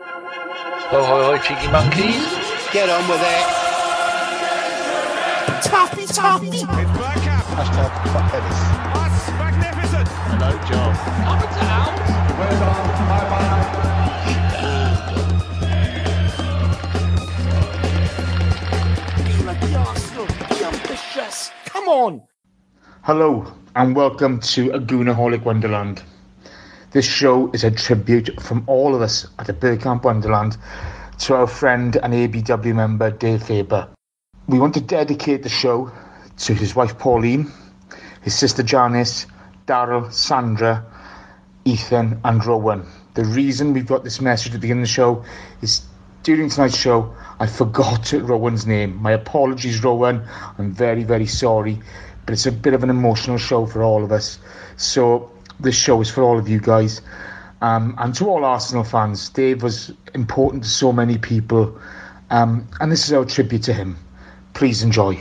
Ho ho ho, cheeky monkeys. Get on with it. Toppy, toppy. It's Blackcap. Hashtag fuckheaders. That's magnificent. Hello, John. Up and down. Where's our bye-bye? You're at the Arsenal. Be ambitious. Come on. Hello, and welcome to a Goonerholic Wonderland. This show is a tribute from all of us at the Bergkamp Wonderland to our friend and ABW member, Dave Faber. We want to dedicate the show to his wife, Pauline, his sister, Janice, Daryl, Sandra, Ethan and Rowan. The reason we've got this message at the end of the show is during tonight's show, I forgot Rowan's name. My apologies, Rowan. I'm very, very sorry, but it's a bit of an emotional show for all of us. So this show is for all of you guys, and to all Arsenal fans. Dave was important to so many people, and this is our tribute to him. Please enjoy.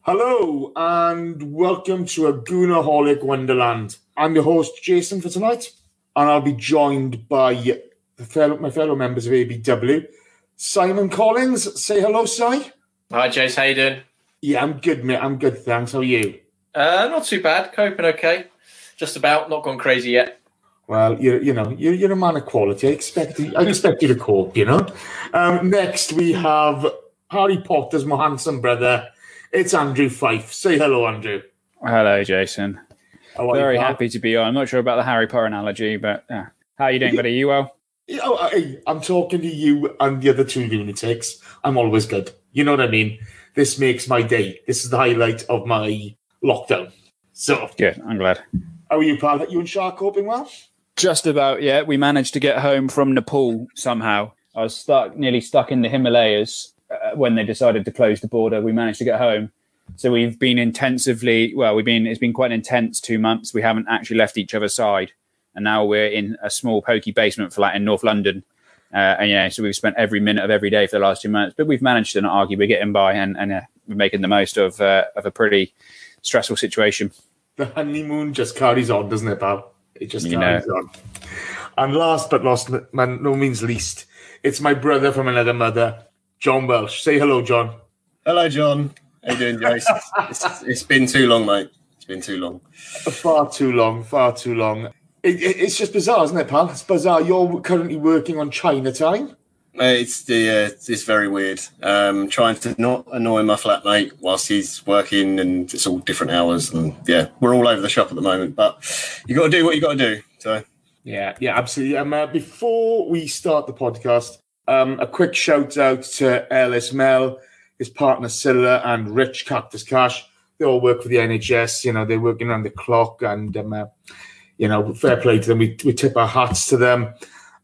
Hello, and welcome to a Goonerholic Wonderland. I'm your host, Jason, for tonight, and I'll be joined by my fellow members of ABW. Simon Collins, say hello, Si. Hi, Jace, how you doing? Yeah, I'm good, mate. I'm good, thanks. How are you? Not too bad. Coping okay. Just about, not gone crazy yet. Well, you're a man of quality. I expect you to cope, you know. Next, we have Harry Potter's more handsome brother. It's Andrew Fyfe. Say hello, Andrew. Hello, Jason. Very happy to be on. I'm not sure about the Harry Potter analogy, but how are you doing, buddy? Are you well? I'm talking to you and the other two lunatics. I'm always good. You know what I mean? This makes my day. This is the highlight of my lockdown. So good. I'm glad. How are you, pal? You and Shah coping well? Just about, yeah. We managed to get home from Nepal somehow. I was nearly stuck in the Himalayas when they decided to close the border. We managed to get home. So we've been it's been quite an intense 2 months. We haven't actually left each other's side. And now we're in a small, pokey basement flat in North London. So we've spent every minute of every day for the last 2 months. But we've managed to not argue. We're getting by and we're making the most of a pretty stressful situation. The honeymoon just carries on, doesn't it, pal? It just carries on. And last but by no means least, it's my brother from another mother, John Welsh. Say hello, John. Hello, John. How you doing, Jace? It's been too long, mate. It's been too long. Far too long. It's just bizarre, isn't it, pal? It's bizarre. You're currently working on China time. It's very weird. Trying to not annoy my flatmate whilst he's working, and it's all different hours. And yeah, we're all over the shop at the moment. But you got to do what you got to do. So yeah, absolutely. Before we start the podcast, a quick shout out to Ellis Mel, his partner Silla, and Rich Cactus Cash. They all work for the NHS. You know, they're working around the clock, and fair play to them. We tip our hats to them.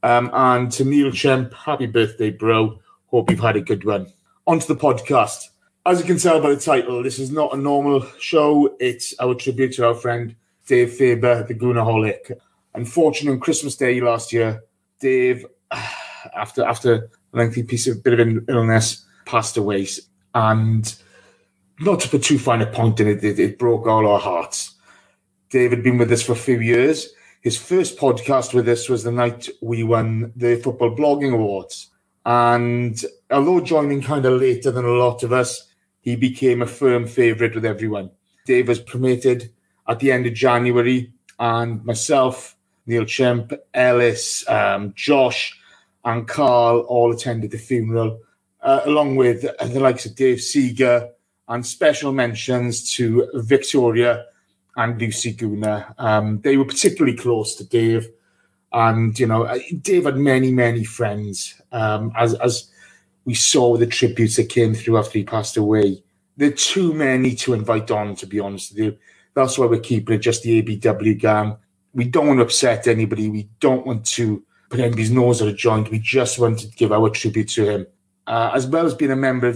And to Neil Chimp, happy birthday, bro. Hope you've had a good one. On to the podcast. As you can tell by the title, this is not a normal show. It's our tribute to our friend Dave Faber, the Goonerholic. Unfortunately, on Christmas Day last year, Dave, after a lengthy illness, passed away. And not to put too fine a point in it, it broke all our hearts. Dave had been with us for a few years. His first podcast with us was the night we won the Football Blogging Awards. And although joining kind of later than a lot of us, he became a firm favourite with everyone. Dave was promoted at the end of January, and myself, Neil Chimp, Ellis, Josh and Carl all attended the funeral, along with the likes of Dave Seager, and special mentions to Victoria and Lucy Guna. They were particularly close to Dave. And, Dave had many, many friends, as we saw the tributes that came through after he passed away. There are too many to invite on, to be honest with you. That's why we're keeping it just the ABW gang. We don't want to upset anybody. We don't want to put anybody's nose at a joint. We just want to give our tribute to him. As well as being a member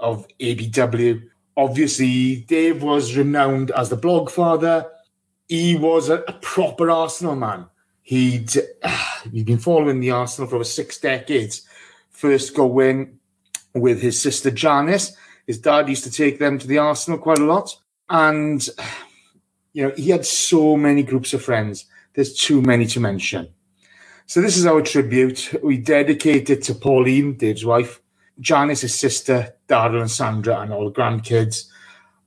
of ABW, obviously, Dave was renowned as the blog father. He was a proper Arsenal man. He'd been following the Arsenal for over 6 decades. First go in with his sister Janice. His dad used to take them to the Arsenal quite a lot. And, he had so many groups of friends. There's too many to mention. So this is our tribute. We dedicate it to Pauline, Dave's wife, Janice, his sister, Daryl and Sandra, and all the grandkids.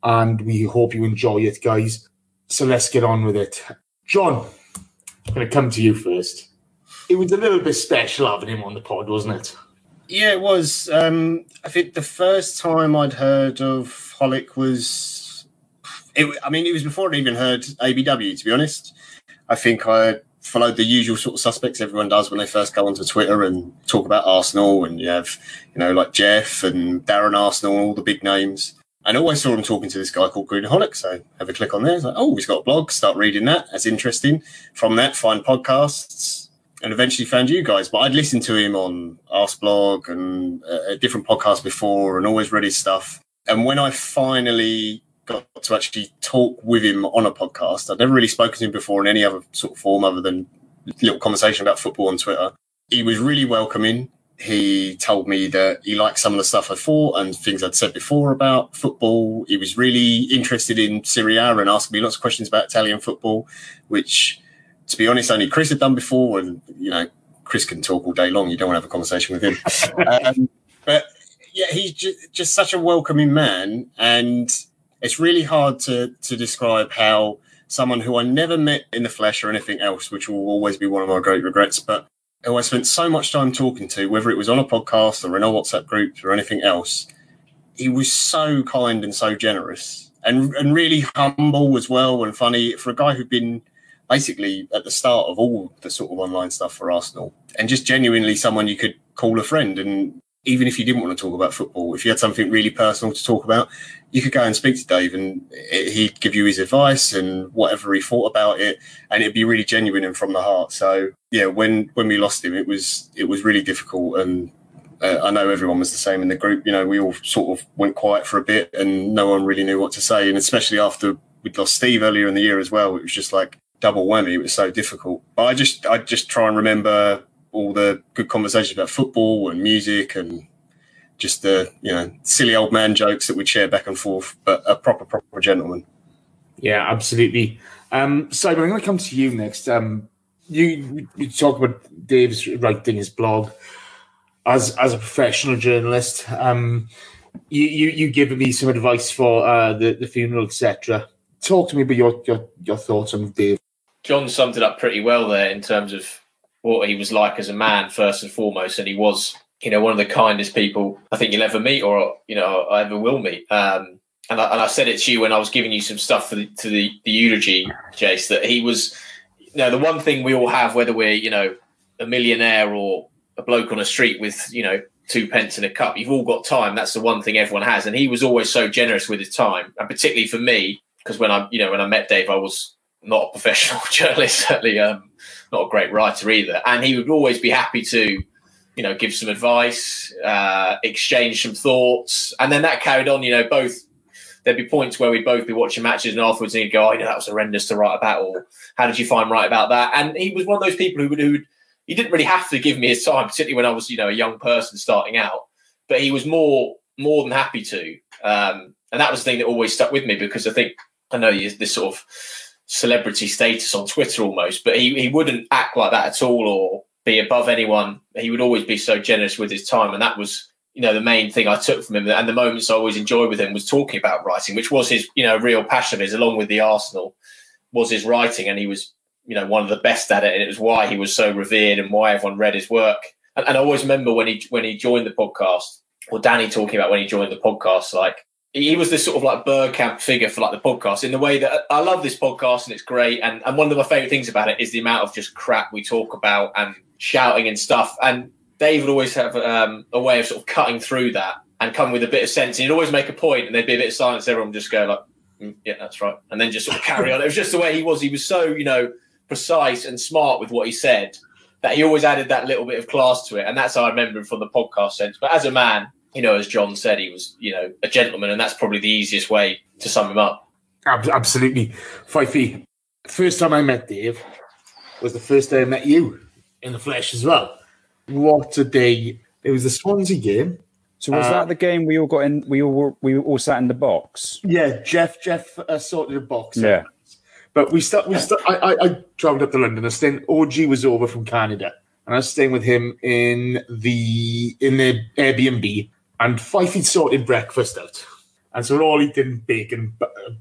And we hope you enjoy it, guys. So let's get on with it. John, I'm going to come to you first. It was a little bit special having him on the pod, wasn't it? Yeah, it was. I think the first time I'd heard of Holic was... It was before I'd even heard ABW, to be honest. I think I followed the usual sort of suspects everyone does when they first go onto Twitter and talk about Arsenal, and you have, like Jeff and Darren Arsenal, all the big names. And I always saw him talking to this guy called Goonerholic, so have a click on there. It's like, oh, he's got a blog, start reading that, that's interesting. From that, find podcasts. And eventually found you guys. But I'd listened to him on Arseblog and different podcasts before and always read his stuff. And when I finally got to actually talk with him on a podcast, I'd never really spoken to him before in any other sort of form other than a little conversation about football on Twitter. He was really welcoming. He told me that he liked some of the stuff I thought and things I'd said before about football. He was really interested in Serie A and asked me lots of questions about Italian football, which... to be honest, only Chris had done before, and, Chris can talk all day long. You don't want to have a conversation with him. But, yeah, he's just such a welcoming man, and it's really hard to describe how someone who I never met in the flesh or anything else, which will always be one of my great regrets, but who I spent so much time talking to, whether it was on a podcast or in a WhatsApp group or anything else, he was so kind and so generous and really humble as well and funny. For a guy who'd been... basically at the start of all the sort of online stuff for Arsenal and just genuinely someone you could call a friend. And even if you didn't want to talk about football, if you had something really personal to talk about, you could go and speak to Dave and he'd give you his advice and whatever he thought about it. And it'd be really genuine and from the heart. So yeah, when we lost him, it was really difficult. And I know everyone was the same in the group. We all sort of went quiet for a bit and no one really knew what to say. And especially after we'd lost Steve earlier in the year as well, it was just like, double whammy. It was so difficult. But I just try and remember all the good conversations about football and music and just the silly old man jokes that we'd share back and forth. But a proper gentleman. Yeah, absolutely. Simon, I'm going to come to you next. You talk about Dave's writing his blog as a professional journalist. You giving me some advice for the funeral, etc. Talk to me about your thoughts on Dave. John summed it up pretty well there in terms of what he was like as a man, first and foremost. And he was, one of the kindest people I think you'll ever meet or, I ever will meet. And I said it to you when I was giving you some stuff to the eulogy, Jace, that he was, the one thing we all have, whether we're, a millionaire or a bloke on a street with, 2 pence in a cup, you've all got time. That's the one thing everyone has. And he was always so generous with his time. And particularly for me, because when I met Dave, I was not a professional journalist, certainly not a great writer either. And he would always be happy to, give some advice, exchange some thoughts. And then that carried on, both. There'd be points where we'd both be watching matches and afterwards and he'd go, that was horrendous to write about, or how did you find writing about that? And he was one of those people who he didn't really have to give me his time, particularly when I was, a young person starting out. But he was more than happy to. And that was the thing that always stuck with me because I know this sort of celebrity status on Twitter almost, but he wouldn't act like that at all or be above anyone. He would always be so generous with his time. And that was, the main thing I took from him. And the moments I always enjoyed with him was talking about writing, which was his, real passion of his, along with the Arsenal, was his writing. And he was, one of the best at it. And it was why he was so revered and why everyone read his work. And I always remember when he joined the podcast, or Danny talking about when he joined the podcast, like, he was this sort of like Bergkamp figure for like the podcast in the way that I love this podcast and it's great. And one of my favorite things about it is the amount of just crap we talk about and shouting and stuff. And Dave would always have a way of sort of cutting through that and come with a bit of sense. And he'd always make a point and there'd be a bit of silence. Everyone would just go like, yeah, that's right. And then just sort of carry on. It was just the way he was. He was so, precise and smart with what he said that he always added that little bit of class to it. And that's how I remember him from the podcast sense. But as a man, as John said, he was, a gentleman, and that's probably the easiest way to sum him up. Absolutely. Fyfe, first time I met Dave was the first day I met you in the flesh as well. What a day. It was the Swansea game. So was that the game we all got in, we all sat in the box? Yeah, Jeff sorted a box. Yeah. But we started, I travelled up to London. I stayed, OG was over from Canada. and I was staying with him in the Airbnb, and Fyfe sorted breakfast out. And so we're all eating bacon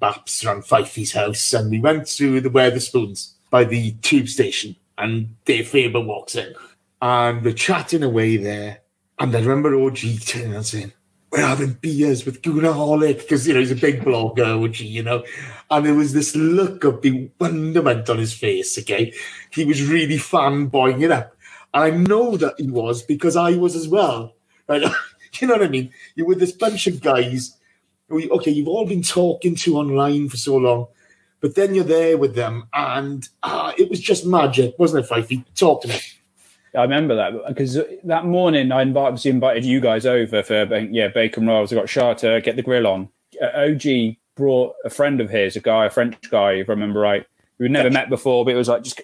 baps around Fyfe's house, and we went to the Weatherspoons by the tube station, and Dave Faber walks in. And we're chatting away there, and I remember OG turning and saying, we're having beers with Goonerholic, because, you know, he's a big blogger, OG, you know. And there was this look of bewilderment on his face, okay? He was really fanboying it up. And I know that he was, because I was as well. Right? You know what I mean? You're with this bunch of guys. Okay, you've all been talking to online for so long, but then you're there with them, and it was just magic, wasn't it, Fyfe? Talk to me. I remember that, because that morning I obviously invited you guys over for bacon rolls. I got Charter, get the grill on. OG brought a friend of his, a French guy, if I remember right, we'd never met before, but it was like, just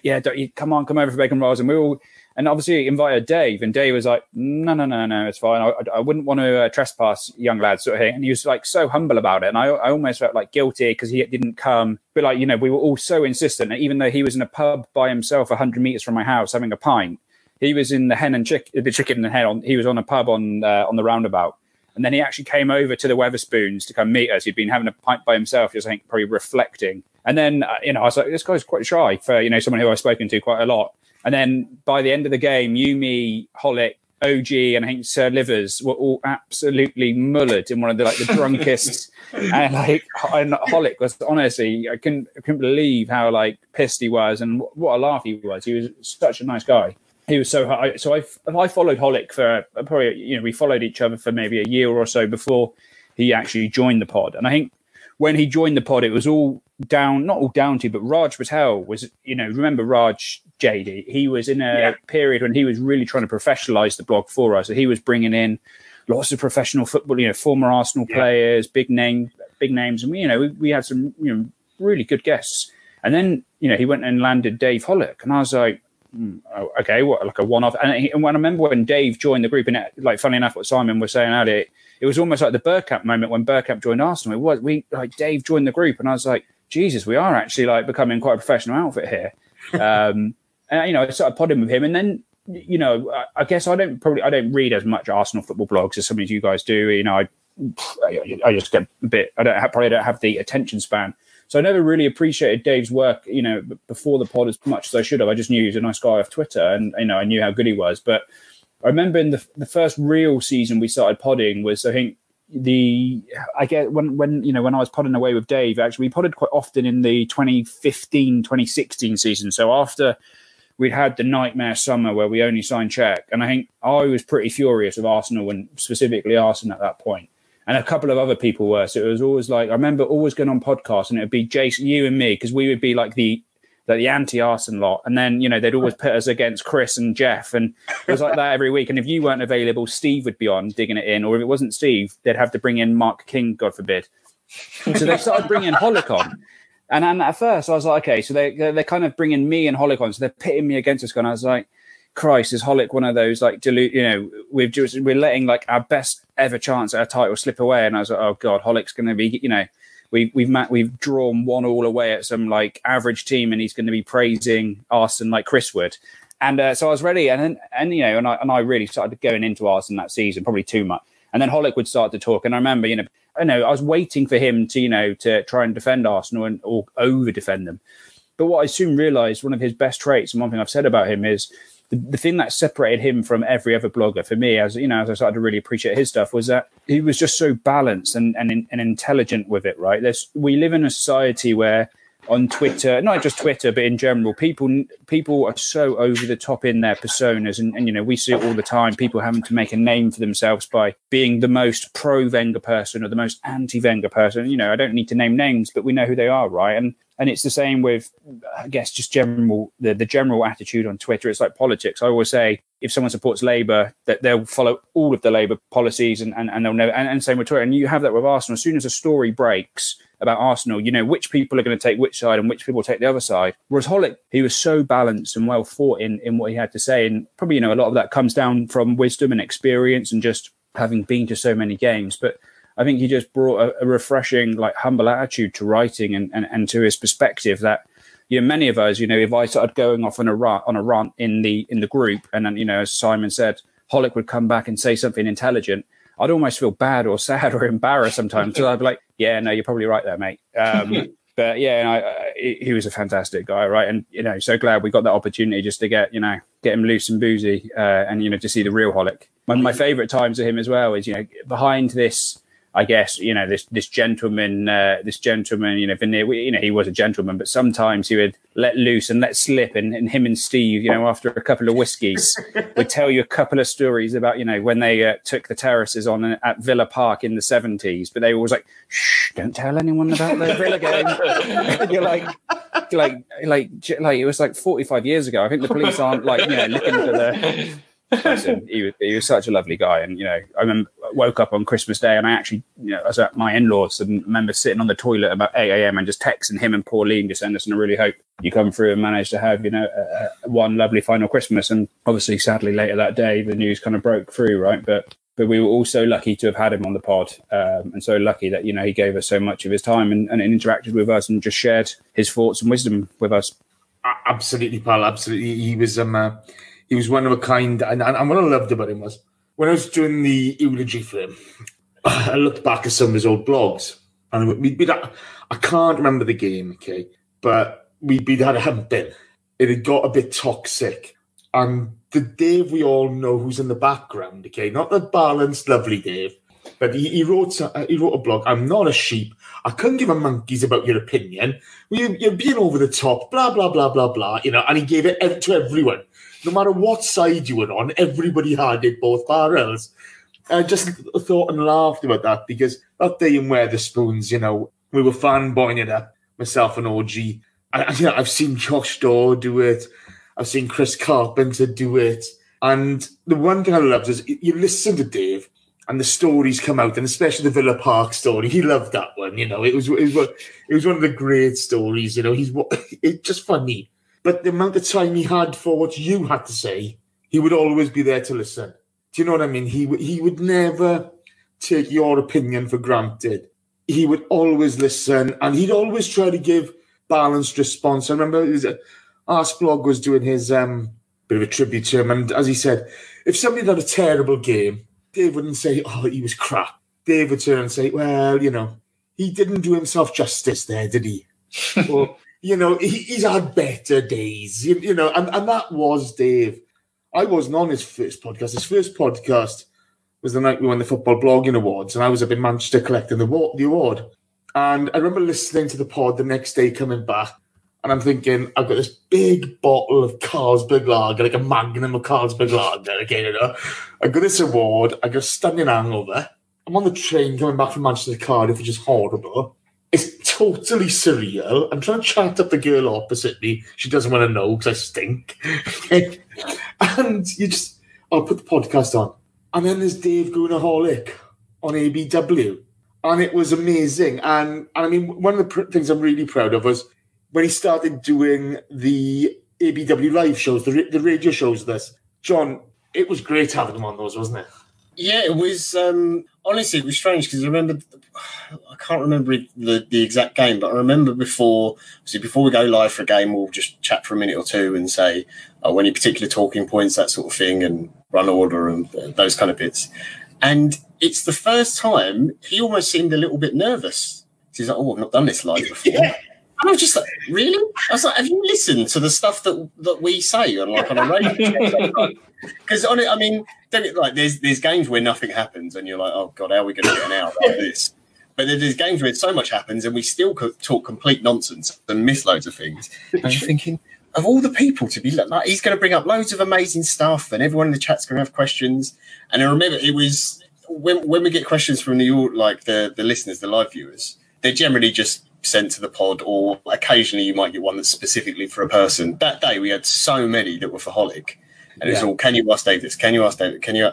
come over for bacon rolls. And we all, and obviously invited Dave, and Dave was like, no, it's fine. I wouldn't want to trespass, young lad, sort of thing. And he was like so humble about it, and I almost felt like guilty because he didn't come. But like, you know, we were all so insistent, and even though he was in a pub by himself, 100 meters from my house, having a pint. He was in the chicken and hen. He was on a pub on the roundabout, and then he actually came over to the Weatherspoons to come meet us. He'd been having a pint by himself, just I think probably reflecting. And then I was like, this guy's quite shy for someone who I've spoken to quite a lot. And then by the end of the game, you, me, Holic, OG, and I think Sir Livers were all absolutely mullered in one of the drunkest. And Holic was honestly, I couldn't believe how pissed he was, and what a laugh he was. He was such a nice guy. He was so high. So I followed Holic for probably, we followed each other for maybe a year or so before he actually joined the pod. And I think when he joined the pod, it was all down, not all down to, but Raj Patel was, remember Raj JD? He was in a period when he was really trying to professionalize the blog for us. So he was bringing in lots of professional football, former Arsenal players, big names. And, we had some, really good guests. And then, he went and landed Dave Holic. And I was like, okay, what, like a one-off? And when I remember when Dave joined the group, and funny enough, what Simon was saying earlier, it was almost like the Bergkamp moment when Bergkamp joined Arsenal. It was Dave joined the group, and I was like, Jesus, we are actually becoming quite a professional outfit here. And I started podding with him, and then I guess I don't read as much Arsenal football blogs as some of you guys do. I just get a bit. I don't have the attention span. So I never really appreciated Dave's work, before the pod as much as I should have. I just knew he was a nice guy off Twitter, and, I knew how good he was. But I remember in the first real season we started podding was, I think, when I was podding away with Dave, actually, we podded quite often in the 2015-2016 season. So after we'd had the nightmare summer where we only signed Czech, and I think I was pretty furious with Arsenal, and specifically Arsenal at that point. And a couple of other people were. So it was always I remember always going on podcasts, and it would be Jason, you and me, because we would be the anti-Arsenal lot. And then, they'd always put us against Chris and Jeff. And it was like that every week. And if you weren't available, Steve would be on digging it in. Or if it wasn't Steve, they'd have to bring in Mark King, God forbid. So they started bringing Holic on. And then at first I was like, okay, so they're kind of bringing me and Holic on. So they're pitting me against us. And I was like, Christ, is Holic one of those we're letting our best ever chance at a title slip away? And I was like, oh God, Holic's going to be, we've drawn 1-1 away at some average team, and he's going to be praising Arsenal like Chris would. And so I was ready, and I really started going into Arsenal that season, probably too much. And then Holic would start to talk, and I remember, I was waiting for him to, to try and defend Arsenal or over defend them. But what I soon realised, one of his best traits, and one thing I've said about him is, the thing that separated him from every other blogger for me, as I started to really appreciate his stuff, was that he was just so balanced and intelligent with it, right? We live in a society where on Twitter, not just Twitter, but in general, people are so over the top in their personas. And we see it all the time, people having to make a name for themselves by being the most pro-Wenger person or the most anti-Wenger person. I don't need to name names, but we know who they are, right? And it's the same with, I guess, just the general attitude on Twitter. It's like politics. I always say, if someone supports Labour, that they'll follow all of the Labour policies, and they'll never. And same with Twitter. And you have that with Arsenal. As soon as a story breaks about Arsenal, which people are going to take which side and which people take the other side. Whereas Holic, he was so balanced and well thought in what he had to say, and probably a lot of that comes down from wisdom and experience and just having been to so many games, but. I think he just brought a refreshing, humble attitude to writing and to his perspective that you know, many of us, you know, if I started going off on a rant in the group, and then, you know, as Simon said, Holic would come back and say something intelligent, I'd almost feel bad or sad or embarrassed sometimes. So I'd be like, yeah, no, you're probably right there, mate. But yeah, and he was a fantastic guy, right? And, you know, so glad we got that opportunity just to get him loose and boozy, and, you know, to see the real Holic. My favourite times of him as well is, you know, behind this, I guess, you know, this gentleman, you know, veneer, you know, he was a gentleman, but sometimes he would let loose and let slip. And him and Steve, you know, after a couple of whiskies, would tell you a couple of stories about, you know, when they took the terraces on at Villa Park in the 70s. But they were always like, shh, don't tell anyone about the Villa game. You're like, it was like 45 years ago. I think the police aren't like, you know, looking for the... He was such a lovely guy, and you know, I remember I woke up on Christmas Day, and I actually, you know, I was at my in-laws, and I remember sitting on the toilet about 8 a.m. and just texting him and Pauline, just saying, listen, I really hope you come through and manage to have, you know, one lovely final Christmas. And obviously, sadly, later that day, the news kind of broke through, right? But we were also lucky to have had him on the pod, and so lucky that, you know, he gave us so much of his time and interacted with us and just shared his thoughts and wisdom with us. Absolutely, pal. Absolutely, he was He was one of a kind, and what I loved about him was, when I was doing the eulogy for him, I looked back at some of his old blogs, and I can't remember the game, okay, but we'd had a humping. It had got a bit toxic, and the Dave we all know who's in the background, okay, not the balanced, lovely Dave, but he wrote a blog, I'm not a sheep, I couldn't give a monkeys about your opinion, you're being over the top, blah, blah, blah, blah, blah, you know, and he gave it to everyone. No matter what side you were on, everybody had it, both barrels. I just thought and laughed about that, because that day in Weatherspoons, you know, we were fanboying it up, myself and OG. And you know, I've seen Josh Daw do it. I've seen Chris Carpenter do it. And the one thing I loved is you listen to Dave and the stories come out, and especially the Villa Park story. He loved that one, you know. It was one of the great stories, you know. It's just funny. But the amount of time he had for what you had to say, he would always be there to listen. Do you know what I mean? He would never take your opinion for granted. He would always listen, and he'd always try to give balanced response. I remember Arseblog was doing his bit of a tribute to him, and as he said, if somebody had a terrible game, Dave wouldn't say, oh, he was crap. Dave would turn and say, well, you know, he didn't do himself justice there, did he? Well, you know, he's had better days, you know, and that was Dave. I wasn't on his first podcast. His first podcast was the night we won the Football Blogging Awards, and I was up in Manchester collecting the award. And I remember listening to the pod the next day coming back, and I'm thinking, I've got this big bottle of Carlsberg Lager, like a magnum of Carlsberg Lager, okay, you know. I got this award, I got a stunning hangover. I'm on the train coming back from Manchester to Cardiff, which is horrible. It's totally surreal. I'm trying to chat up the girl opposite me. She doesn't want to know because I stink. And I'll put the podcast on. And then there's Dave Goonerholic on ABW. And it was amazing. And I mean, one of the things I'm really proud of was when he started doing the ABW live shows, the radio shows this. John, it was great having him on those, wasn't it? Yeah, it was. Honestly, it was strange because I remember, I can't remember the exact game, but I remember before we go live for a game, we'll just chat for a minute or two and say, oh, any particular talking points, that sort of thing, and run order and those kind of bits. And it's the first time he almost seemed a little bit nervous. He's like, oh, I've not done this live before. Yeah. And I was just like, really? I was like, have you listened to the stuff that we say on a radio? Because on it, I mean, like there's games where nothing happens, and you're like, oh god, how are we going to get an hour out of this? But there's games where so much happens, and we still talk complete nonsense and miss loads of things. And you're thinking, of all the people to be like, he's going to bring up loads of amazing stuff, and everyone in the chat's going to have questions. And I remember it was when we get questions from the listeners, the live viewers, they're generally just sent to the pod, or occasionally you might get one that's specifically for a person. That day we had so many that were for Holic, and it was all, can you ask Dave this? Can you ask David? Can you?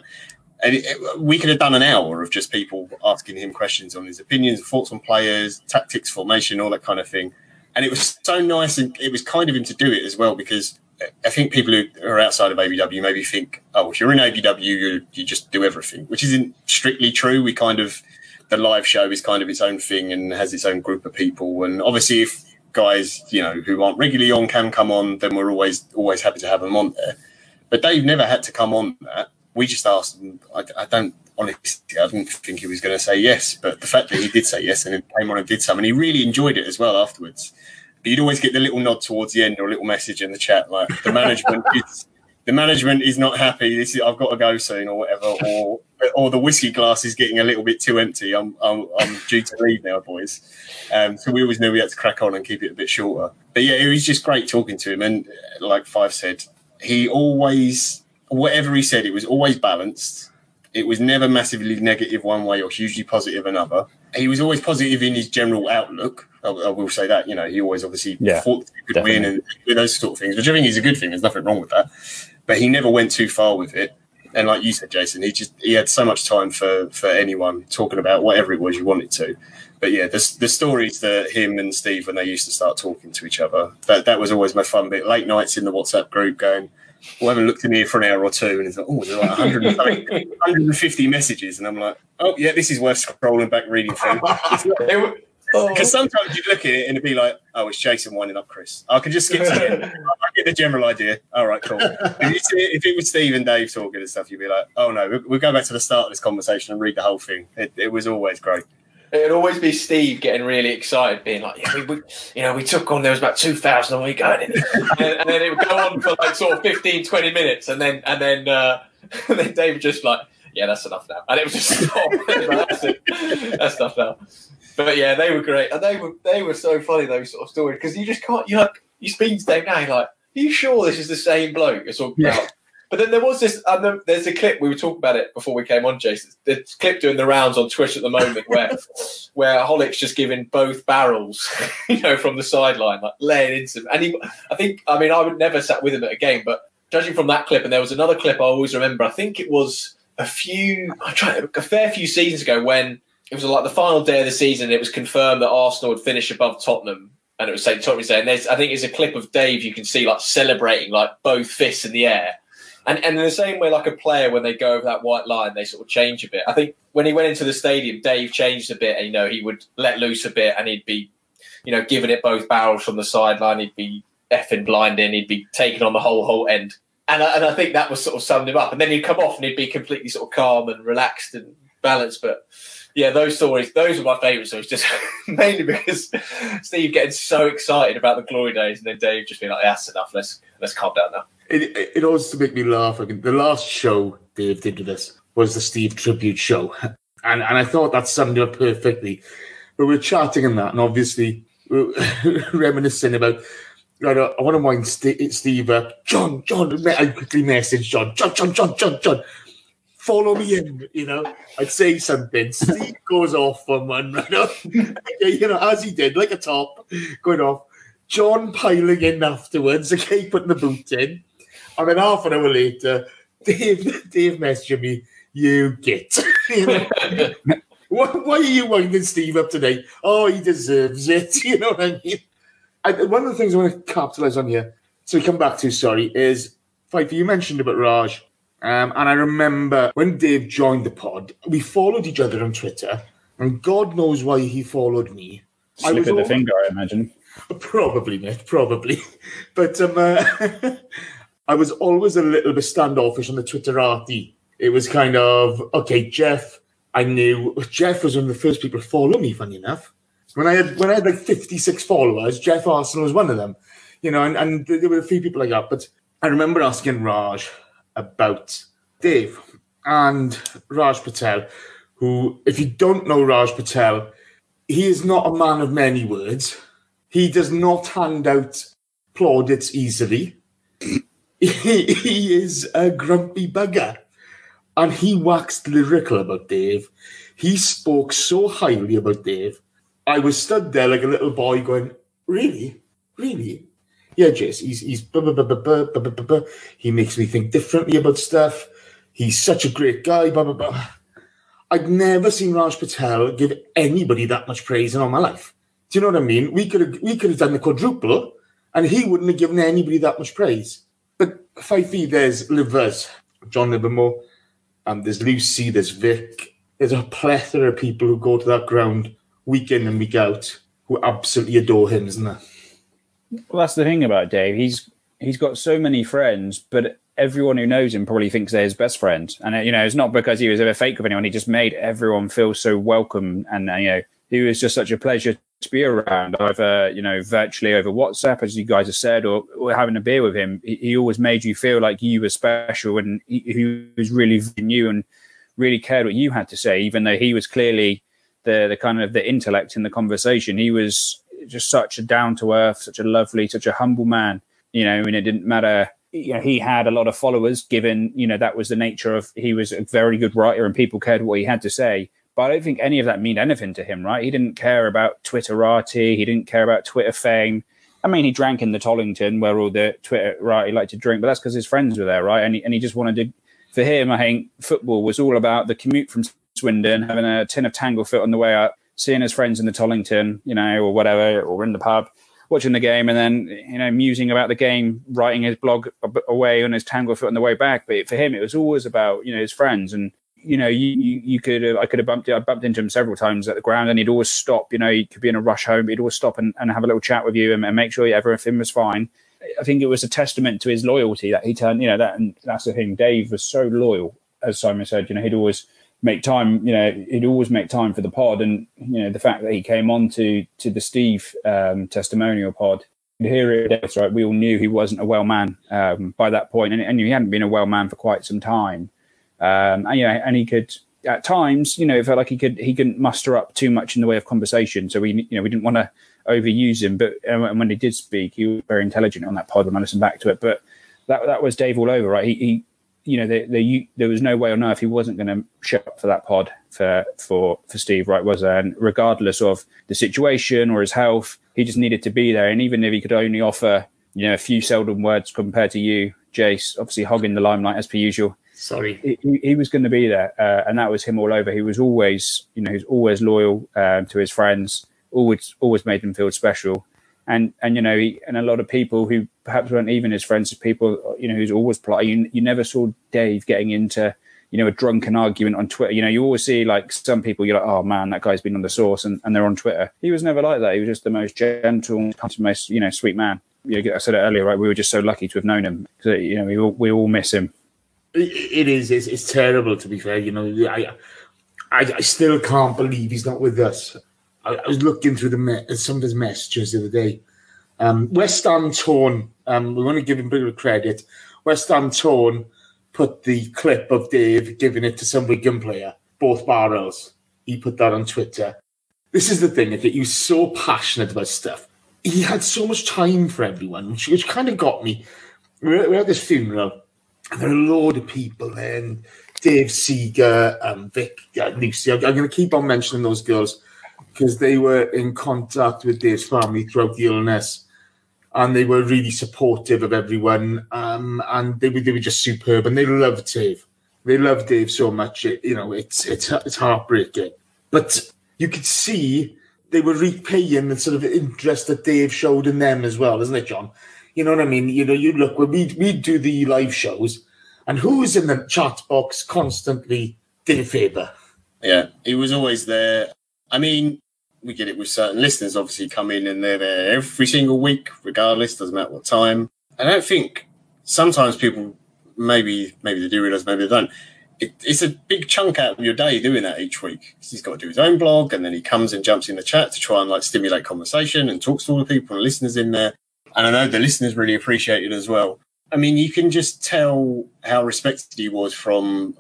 And we could have done an hour of just people asking him questions on his opinions, thoughts on players, tactics, formation, all that kind of thing. And it was so nice, and it was kind of him to do it as well, because I think people who are outside of ABW maybe think, oh, if you're in ABW, you just do everything, which isn't strictly true. The live show is kind of its own thing and has its own group of people. And obviously, if guys, you know, who aren't regularly on can come on, then we're always happy to have them on there. But Dave never had to come on that. We just asked him. I didn't think he was going to say yes, but the fact that he did say yes and he came on and did some, and he really enjoyed it as well afterwards. But you'd always get the little nod towards the end or a little message in the chat, like the management is not happy. This is, I've got to go soon, or whatever, or the whiskey glass is getting a little bit too empty. I'm due to leave now, boys. So we always knew we had to crack on and keep it a bit shorter. But yeah, it was just great talking to him. And like Fyfe said, he always, whatever he said, it was always balanced. It was never massively negative one way or hugely positive another. He was always positive in his general outlook. I will say that, you know, he always obviously thought that he could definitely win and those sort of things, which I think is a good thing. There's nothing wrong with that. But he never went too far with it. And like you said, Jason, he had so much time for anyone, talking about whatever it was you wanted to. But yeah, the stories that him and Steve, when they used to start talking to each other, that was always my fun bit. Late nights in the WhatsApp group going, well, I haven't looked in here for an hour or two, and it's like, oh, there are like 150 messages, and I'm like, oh, yeah, this is worth scrolling back, reading through. Because sometimes you'd look at it and it'd be like, oh, it's Jason winding up Chris. I could just skip to him. I get the general idea. All right, cool. If it was Steve and Dave talking and stuff, you'd be like, oh, no, we'll go back to the start of this conversation and read the whole thing. It was always great. It'd always be Steve getting really excited, being like, yeah, we took on, there was about 2,000 a week, and then it would go on for like sort of 15, 20 minutes, and then Dave would just like, yeah, that's enough now. And it would just stop. That's enough now. But yeah, they were great. And they were so funny, those sort of stories, because you just can't, you speak to Dave now, you're like, are you sure this is the same bloke you're talking about? But then there was this, there's a clip, we were talking about it before we came on, Jason. The clip doing the rounds on Twitch at the moment where Holic's just giving both barrels, from the sideline, like laying into him. And I would never sat with him at a game, but judging from that clip, and there was another clip I always remember, I think it was a fair few seasons ago, when it was like the final day of the season, and it was confirmed that Arsenal would finish above Tottenham. And it was saying Tottenham's there. And I think it's a clip of Dave you can see like celebrating, like both fists in the air. And in the same way, like a player, when they go over that white line, they sort of change a bit. I think when he went into the stadium, Dave changed a bit, and, he would let loose a bit, and he'd be, giving it both barrels from the sideline. He'd be effing blinding. He'd be taking on the whole end. And I think that was sort of summed him up. And then he'd come off and he'd be completely sort of calm and relaxed and balanced. But yeah, those stories, those were my favourite stories, just mainly because Steve getting so excited about the glory days, and then Dave just being like, that's enough. Let's calm down now. It always used to make me laugh. The last show Dave did with us was the Steve tribute show. And I thought that summed up perfectly. But we were chatting in that, and obviously we were reminiscing about, I want to wind Steve up. John. I quickly messaged John. Follow me in, I'd say something. Steve goes off on one, as he did, like a top, going off. John piling in afterwards, putting the boot in. And then half an hour later, Dave messaged me, you git. Why are you winding Steve up today? Oh, he deserves it. You know what I mean? One of the things I want to capitalise on here, so we come back to, is, Fyfe, you mentioned about Raj. And I remember when Dave joined the pod, we followed each other on Twitter. And God knows why he followed me. Slip of the finger, I imagine. Probably, mate, probably. But I was always a little bit standoffish on the Twitterati. It was kind of, okay, Jeff, I knew. Jeff was one of the first people to follow me, funny enough. When I had like 56 followers, Jeff Arsenal was one of them. And there were a few people like that. But I remember asking Raj about Dave and Raj Patel, who, if you don't know Raj Patel, he is not a man of many words. He does not hand out plaudits easily. He is a grumpy bugger. And he waxed lyrical about Dave. He spoke so highly about Dave. I was stood there like a little boy going, really? Really? Yeah, Jace, he's blah, blah, blah, blah, blah, blah, blah. He makes me think differently about stuff. He's such a great guy, blah, blah, blah. I'd never seen Raj Patel give anybody that much praise in all my life. Do you know what I mean? We could have done the quadruple, and he wouldn't have given anybody that much praise. But Fyfe, there's Livers, John Livermore, and there's Lucy, there's Vic. There's a plethora of people who go to that ground week in and week out who absolutely adore him, isn't there? Well, that's the thing about Dave. He's got so many friends, but everyone who knows him probably thinks they're his best friend. And, you know, it's not because he was ever fake with anyone. He just made everyone feel so welcome. And, you know, he was just such a pleasure to be around, either, you know, virtually over WhatsApp, as you guys have said, or having a beer with him. He always made you feel like you were special, and he was really new and really cared what you had to say, even though he was clearly the kind of the intellect in the conversation. He was just such a down-to-earth, such a lovely, such a humble man. You know, I mean, it didn't matter. You know, he had a lot of followers, given, you know, that was the nature of, he was a very good writer and people cared what he had to say. But I don't think any of that meant anything to him, right? He didn't care about Twitterati. He didn't care about Twitter fame. I mean, he drank in the Tollington, where all the Twitterati liked to drink, but that's because his friends were there, right? And he just wanted to, for him, I think football was all about the commute from Swindon, having a tin of Tanglefoot on the way up, seeing his friends in the Tollington, you know, or whatever, or in the pub, watching the game, and then, you know, musing about the game, writing his blog away on his Tanglefoot on the way back. But for him, it was always about, you know, his friends. And, you know, I bumped into him several times at the ground, and he'd always stop. You know, he could be in a rush home, but he'd always stop and have a little chat with you and make sure everything was fine. I think it was a testament to his loyalty that he turned, you know, and that's the thing. Dave was so loyal, as Simon said. You know, he'd always make time, you know, he'd always make time for the pod. And, you know, the fact that he came on to the Steve testimonial pod, here it is, right? We all knew he wasn't a well man by that point, and he hadn't been a well man for quite some time. And, you know, and he could, at times, you know, it felt like he couldn't muster up too much in the way of conversation. So we didn't want to overuse him, but when he did speak, he was very intelligent on that pod when I listened back to it. But that was Dave all over, right? He you know, there was no way on earth he wasn't going to show up for that pod for Steve, right? Was there? And regardless of the situation or his health, he just needed to be there. And even if he could only offer, you know, a few seldom words compared to you, Jace, obviously hogging the limelight as per usual. Sorry, he was going to be there, and that was him all over. He was always, you know, he's always loyal to his friends. Always made them feel special. And you know, and a lot of people who perhaps weren't even his friends, people, you know, who's always plotting. You never saw Dave getting into, you know, a drunken argument on Twitter. You know, you always see, like, some people, you're like, oh, man, that guy's been on the source, and they're on Twitter. He was never like that. He was just the most gentle, most, you know, sweet man. You know, I said it earlier, right? We were just so lucky to have known him. So, you know, we all miss him. It's terrible, to be fair. You know, I still can't believe he's not with us. I was looking through some of his messages the other day. West End Tone, we want to give him a bit of credit. West End Tone put the clip of Dave giving it to some Wigan player, both barrels. He put that on Twitter. This is the thing, that he was so passionate about stuff. He had so much time for everyone, which kind of got me. We're at this funeral, and there are a load of people there, and Dave Seager, Vic, Lucy. I'm going to keep on mentioning those girls, because they were in contact with Dave's family throughout the illness, and they were really supportive of everyone, and they were just superb, and they loved Dave. They loved Dave so much, you know, it's heartbreaking. But you could see they were repaying the sort of interest that Dave showed in them as well, isn't it, John? You know what I mean? You know, you look, when we do the live shows, and who's in the chat box constantly? Dave Faber. Yeah, he was always there. I mean, we get it with certain listeners, obviously, come in and they're there every single week, regardless, doesn't matter what time. I don't think sometimes people, maybe they do realise, maybe they don't. It's a big chunk out of your day doing that each week. He's got to do his own blog, and then he comes and jumps in the chat to try and, like, stimulate conversation and talks to all the people and listeners in there. And I know the listeners really appreciate it as well. I mean, you can just tell how respected he was from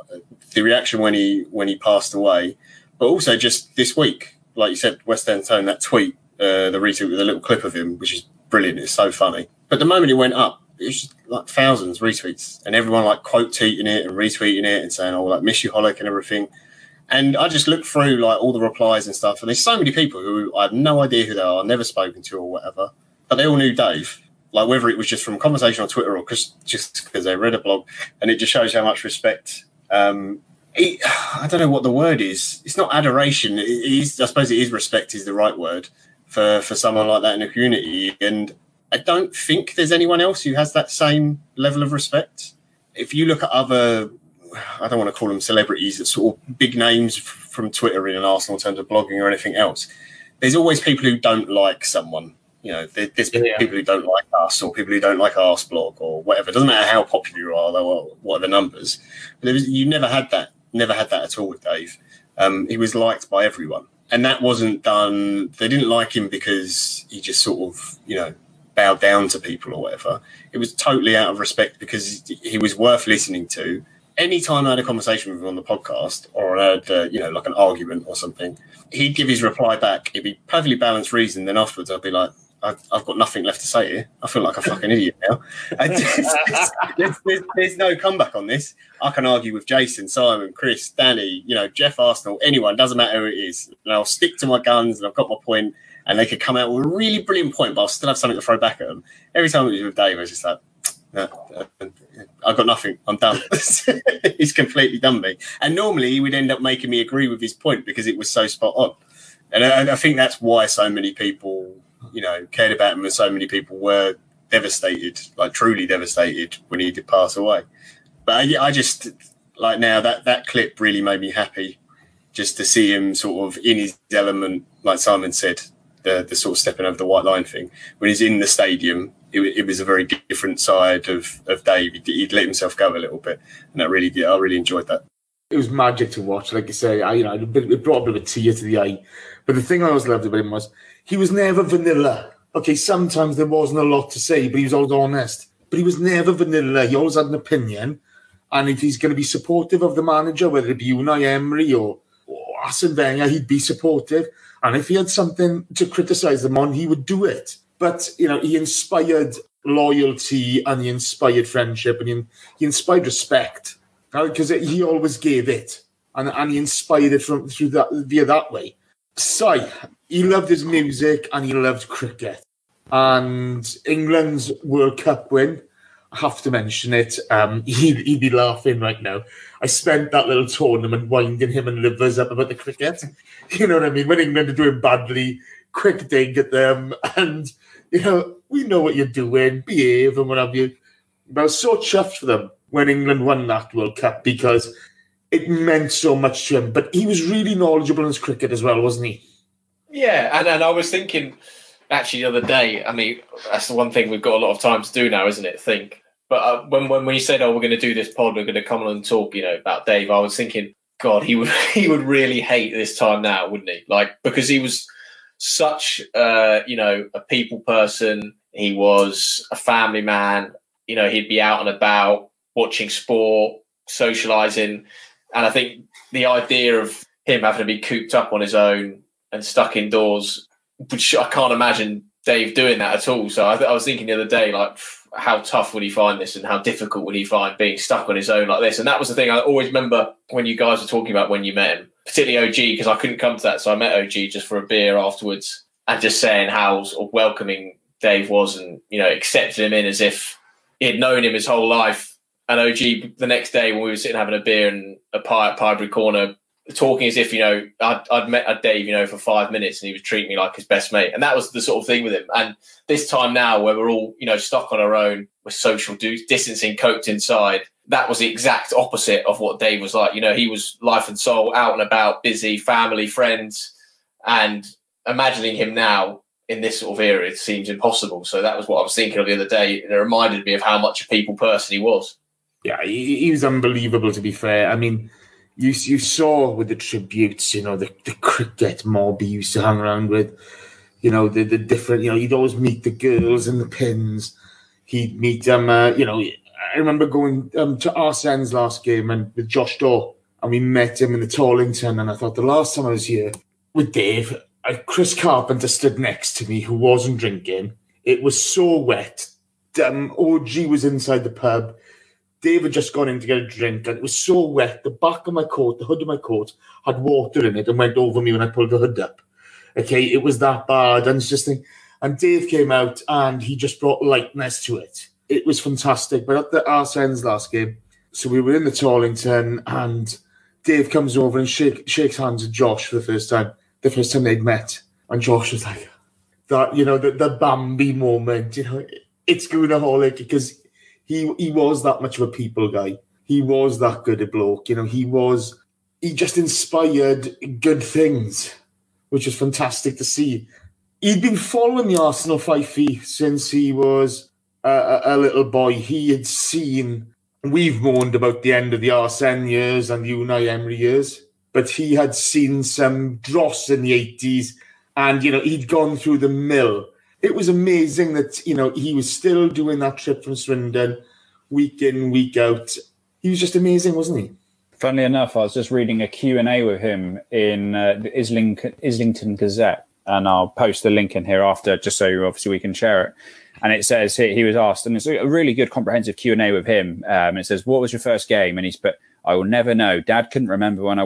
the reaction when he passed away. But also just this week, like you said, West End Tone, that tweet, the retweet with a little clip of him, which is brilliant. It's so funny. But the moment it went up, it was just like thousands of retweets, and everyone like quote tweeting it and retweeting it and saying, oh, like, miss you, Holic, and everything. And I just looked through like all the replies and stuff, and there's so many people who I have no idea who they are, never spoken to or whatever, but they all knew Dave. Like, whether it was just from conversation on Twitter or just because they read a blog, and it just shows how much respect. I don't know what the word is. It's not adoration. I suppose it is, respect is the right word for someone like that in the community. And I don't think there's anyone else who has that same level of respect. If you look at other, I don't want to call them celebrities, that sort of big names from Twitter in an Arsenal in terms of blogging or anything else, there's always people who don't like someone. You know, there's people who don't like us, or people who don't like Arseblog, or whatever. It doesn't matter how popular you are, though, what are the numbers. But there was, you never had that at all with Dave. He was liked by everyone, and that wasn't done. They didn't like him because he just sort of, you know, bowed down to people or whatever. It was totally out of respect because he was worth listening to. Anytime I had a conversation with him on the podcast, or I had, like an argument or something, he'd give his reply back. It'd be perfectly balanced reason. Then afterwards, I'd be like, I've got nothing left to say here. I feel like a fucking idiot now. There's no comeback on this. I can argue with Jason, Simon, Chris, Danny, Jeff, Arsenal, anyone, doesn't matter who it is. And I'll stick to my guns and I've got my point, and they could come out with a really brilliant point, but I'll still have something to throw back at them. Every time it was with Dave, I was just like, no, I've got nothing. I'm done. He's completely done me. And normally he would end up making me agree with his point because it was so spot on. And I think that's why so many people, cared about him, and so many people were devastated, like truly devastated, when he did pass away. But I just, like, now that clip really made me happy, just to see him sort of in his element, like Simon said, the sort of stepping over the white line thing. When he's in the stadium, it was a very different side of Dave. He'd let himself go a little bit, and I really enjoyed that. It was magic to watch. Like you say, it brought a bit of a tear to the eye. But the thing I always loved about him was, he was never vanilla. Okay, sometimes there wasn't a lot to say, but he was always honest. But he was never vanilla. He always had an opinion. And if he's going to be supportive of the manager, whether it be Unai Emery or Arsene Wenger, he'd be supportive. And if he had something to criticise them on, he would do it. But, he inspired loyalty, and he inspired friendship, and he inspired respect, because he always gave it. And he inspired it via that way. So he loved his music and he loved cricket. And England's World Cup win, I have to mention it. He'd be laughing right now. I spent that little tournament winding him and Livers up about the cricket. You know what I mean? When England are doing badly, quick dig at them. And, we know what you're doing. Behave and what have you. But I was so chuffed for them when England won that World Cup, because it meant so much to him. But he was really knowledgeable in his cricket as well, wasn't he? Yeah, and I was thinking, actually, the other day, I mean, that's the one thing we've got a lot of time to do now, isn't it? Think. But when we said, we're going to do this pod, we're going to come on and talk, about Dave, I was thinking, God, he would really hate this time now, wouldn't he? Like, because he was such, a people person. He was a family man. He'd be out and about, watching sport, socialising. And I think the idea of him having to be cooped up on his own and stuck indoors, which I can't imagine Dave doing that at all. So I was thinking the other day, like, how tough would he find this, and how difficult would he find being stuck on his own like this? And that was the thing I always remember when you guys were talking about when you met him, particularly OG, because I couldn't come to that. So I met OG just for a beer afterwards, and just saying how sort of welcoming Dave was, and, accepted him in as if he had known him his whole life. And OG, the next day when we were sitting having a beer and a pie at Pinebury Corner, talking as if, I'd met Dave, for 5 minutes, and he was treating me like his best mate. And that was the sort of thing with him. And this time now, where we're all, stuck on our own with social distancing, coped inside, that was the exact opposite of what Dave was like. He was life and soul, out and about, busy, family, friends. And imagining him now in this sort of era, it seems impossible. So that was what I was thinking of the other day. And it reminded me of how much a people person he was. Yeah, he was unbelievable, to be fair. I mean, you saw with the tributes, the cricket mob he used to hang around with, the different, he'd always meet the girls in the pins. He'd meet them, I remember going to Arsene's last game and with Josh Daw, and we met him in the Tollington, and I thought the last time I was here with Dave, Chris Carpenter stood next to me, who wasn't drinking. It was so wet. OG was inside the pub. Dave had just gone in to get a drink, and it was so wet. The back of my coat, the hood of my coat, had water in it and went over me when I pulled the hood up. Okay, it was that bad. And it's just thing. And Dave came out, and he just brought lightness to it. It was fantastic. But at the Arsene's last game, so we were in the Tollington, and Dave comes over and shakes hands with Josh for the first time they'd met. And Josh was like, that, the Bambi moment, it's Goonerholic, because He was that much of a people guy. He was that good a bloke. He just inspired good things, which was fantastic to see. he'd been following the Arsenal Fyfe since he was a little boy. He had seen, we've mourned about the end of the Arsene years and the Unai Emery years, but he had seen some dross in the 80s and, you know, he'd gone through the mill. It was amazing that, you know, he was still doing that trip from Swindon week in, week out. He was just amazing, wasn't he? Funnily enough, I was just reading a Q&A with him in the Islington Gazette, and I'll post the link in here after, just so obviously we can share it. And it says he was asked, and it's a really good comprehensive Q&A with him. And it says, what was your first game? And he's put, I will never know. Dad couldn't remember when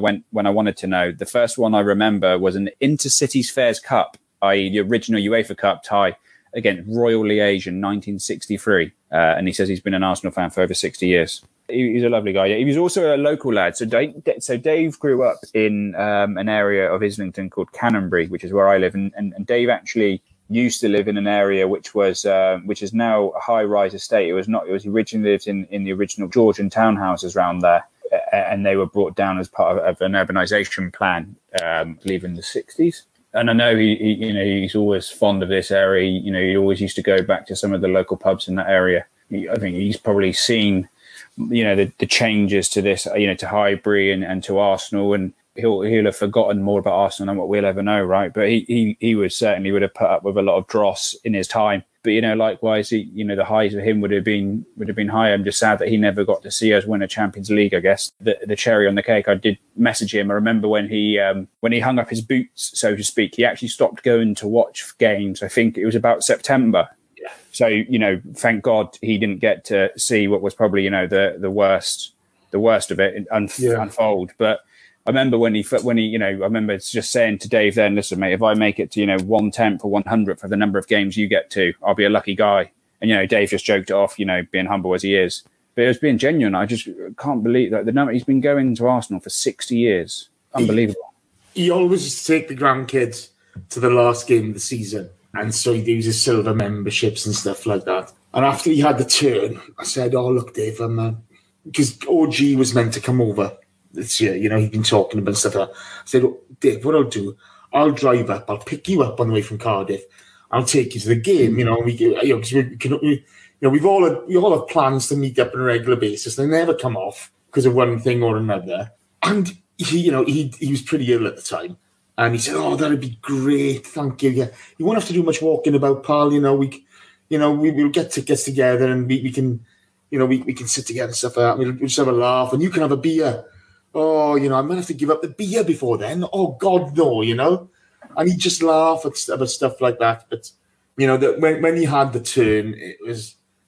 I wanted to know. The first one I remember was an Intercities Fairs Cup, i.e. the original UEFA Cup tie against Royal Liège in 1963. And he says he's been an Arsenal fan for over 60 years. He's a lovely guy. Yeah. He was also a local lad. So Dave grew up in an area of Islington called Canonbury, which is where I live. And Dave actually used to live in an area which was which is now a high-rise estate. It was not. It was originally lived in the original Georgian townhouses around there, and they were brought down as part of an urbanisation plan, I believe in the 60s. And I know he's always fond of this area. You know, he always used to go back to some of the local pubs in that area. I think he's probably seen, you know, the changes to this, you know, to Highbury and to Arsenal, and he'll have forgotten more about Arsenal than what we'll ever know, right? But he would certainly would have put up with a lot of dross in his time. But, you know, likewise, he, you know, the highs of him would have been higher. I'm just sad that he never got to see us win a Champions League. I guess the cherry on the cake. I did message him. I remember when he hung up his boots, so to speak, he actually stopped going to watch games. I think it was about September. So, you know, thank God he didn't get to see what was probably, you know, the worst of it unfold. But I remember when he, you know, I remember just saying to Dave then, listen, mate, if I make it to, you know, 1/10 or 1/100th of the number of games you get to, I'll be a lucky guy. And, you know, Dave just joked it off, you know, being humble as he is. But it was being genuine. I just can't believe that the number. He's been going to Arsenal for 60 years. Unbelievable. He always used to take the grandkids to the last game of the season. And so he'd use his silver memberships and stuff like that. And after he had the turn, I said, oh, look, Dave, because OG was meant to come over this year. You know, he'd been talking about stuff like that. I said, oh, Dave, what I'll do, I'll drive up. I'll pick you up on the way from Cardiff. I'll take you to the game. You know, we all have plans to meet up on a regular basis. They never come off because of one thing or another. And, he was pretty ill at the time. And he said, oh, that'd be great. Thank you. Yeah. You won't have to do much walking about, pal. You know, we'll get tickets together and we can sit together and stuff like that. We'll just have a laugh and you can have a beer. Oh, you know, I might have to give up the beer before then. Oh, God, no, you know. And he'd just laugh at stuff like that. But, you know, when he had the turn,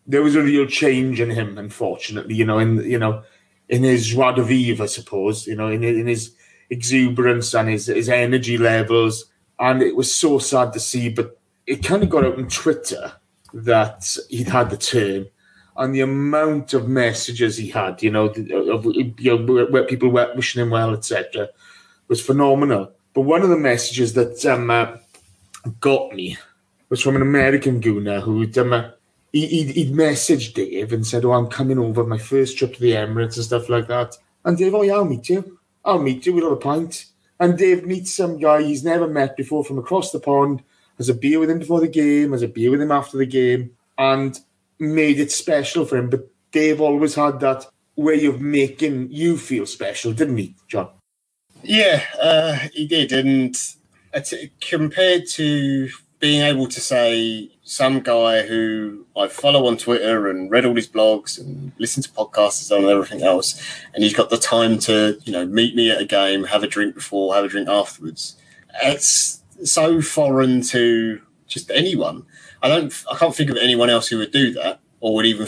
there was a real change in him, unfortunately, in his joie de vivre, I suppose, you know, in his exuberance and his energy levels, and it was so sad to see. But it kind of got out on Twitter that he'd had the turn, and the amount of messages he had, where people were wishing him well, etc., was phenomenal. But one of the messages that got me was from an American Gooner who'd he'd messaged Dave and said, "Oh, I'm coming over my first trip to the Emirates and stuff like that." And Dave, "Oh yeah, I'll meet you, we'll have a pint." And Dave meets some guy he's never met before from across the pond, has a beer with him before the game, has a beer with him after the game, and made it special for him. But Dave always had that way of making you feel special, didn't he, John? Yeah, he did. And compared to being able to say some guy who I follow on Twitter and read all his blogs and listen to podcasts and everything else, and he's got the time to, you know, meet me at a game, have a drink before, have a drink afterwards. It's so foreign to just anyone. I can't think of anyone else who would do that or would even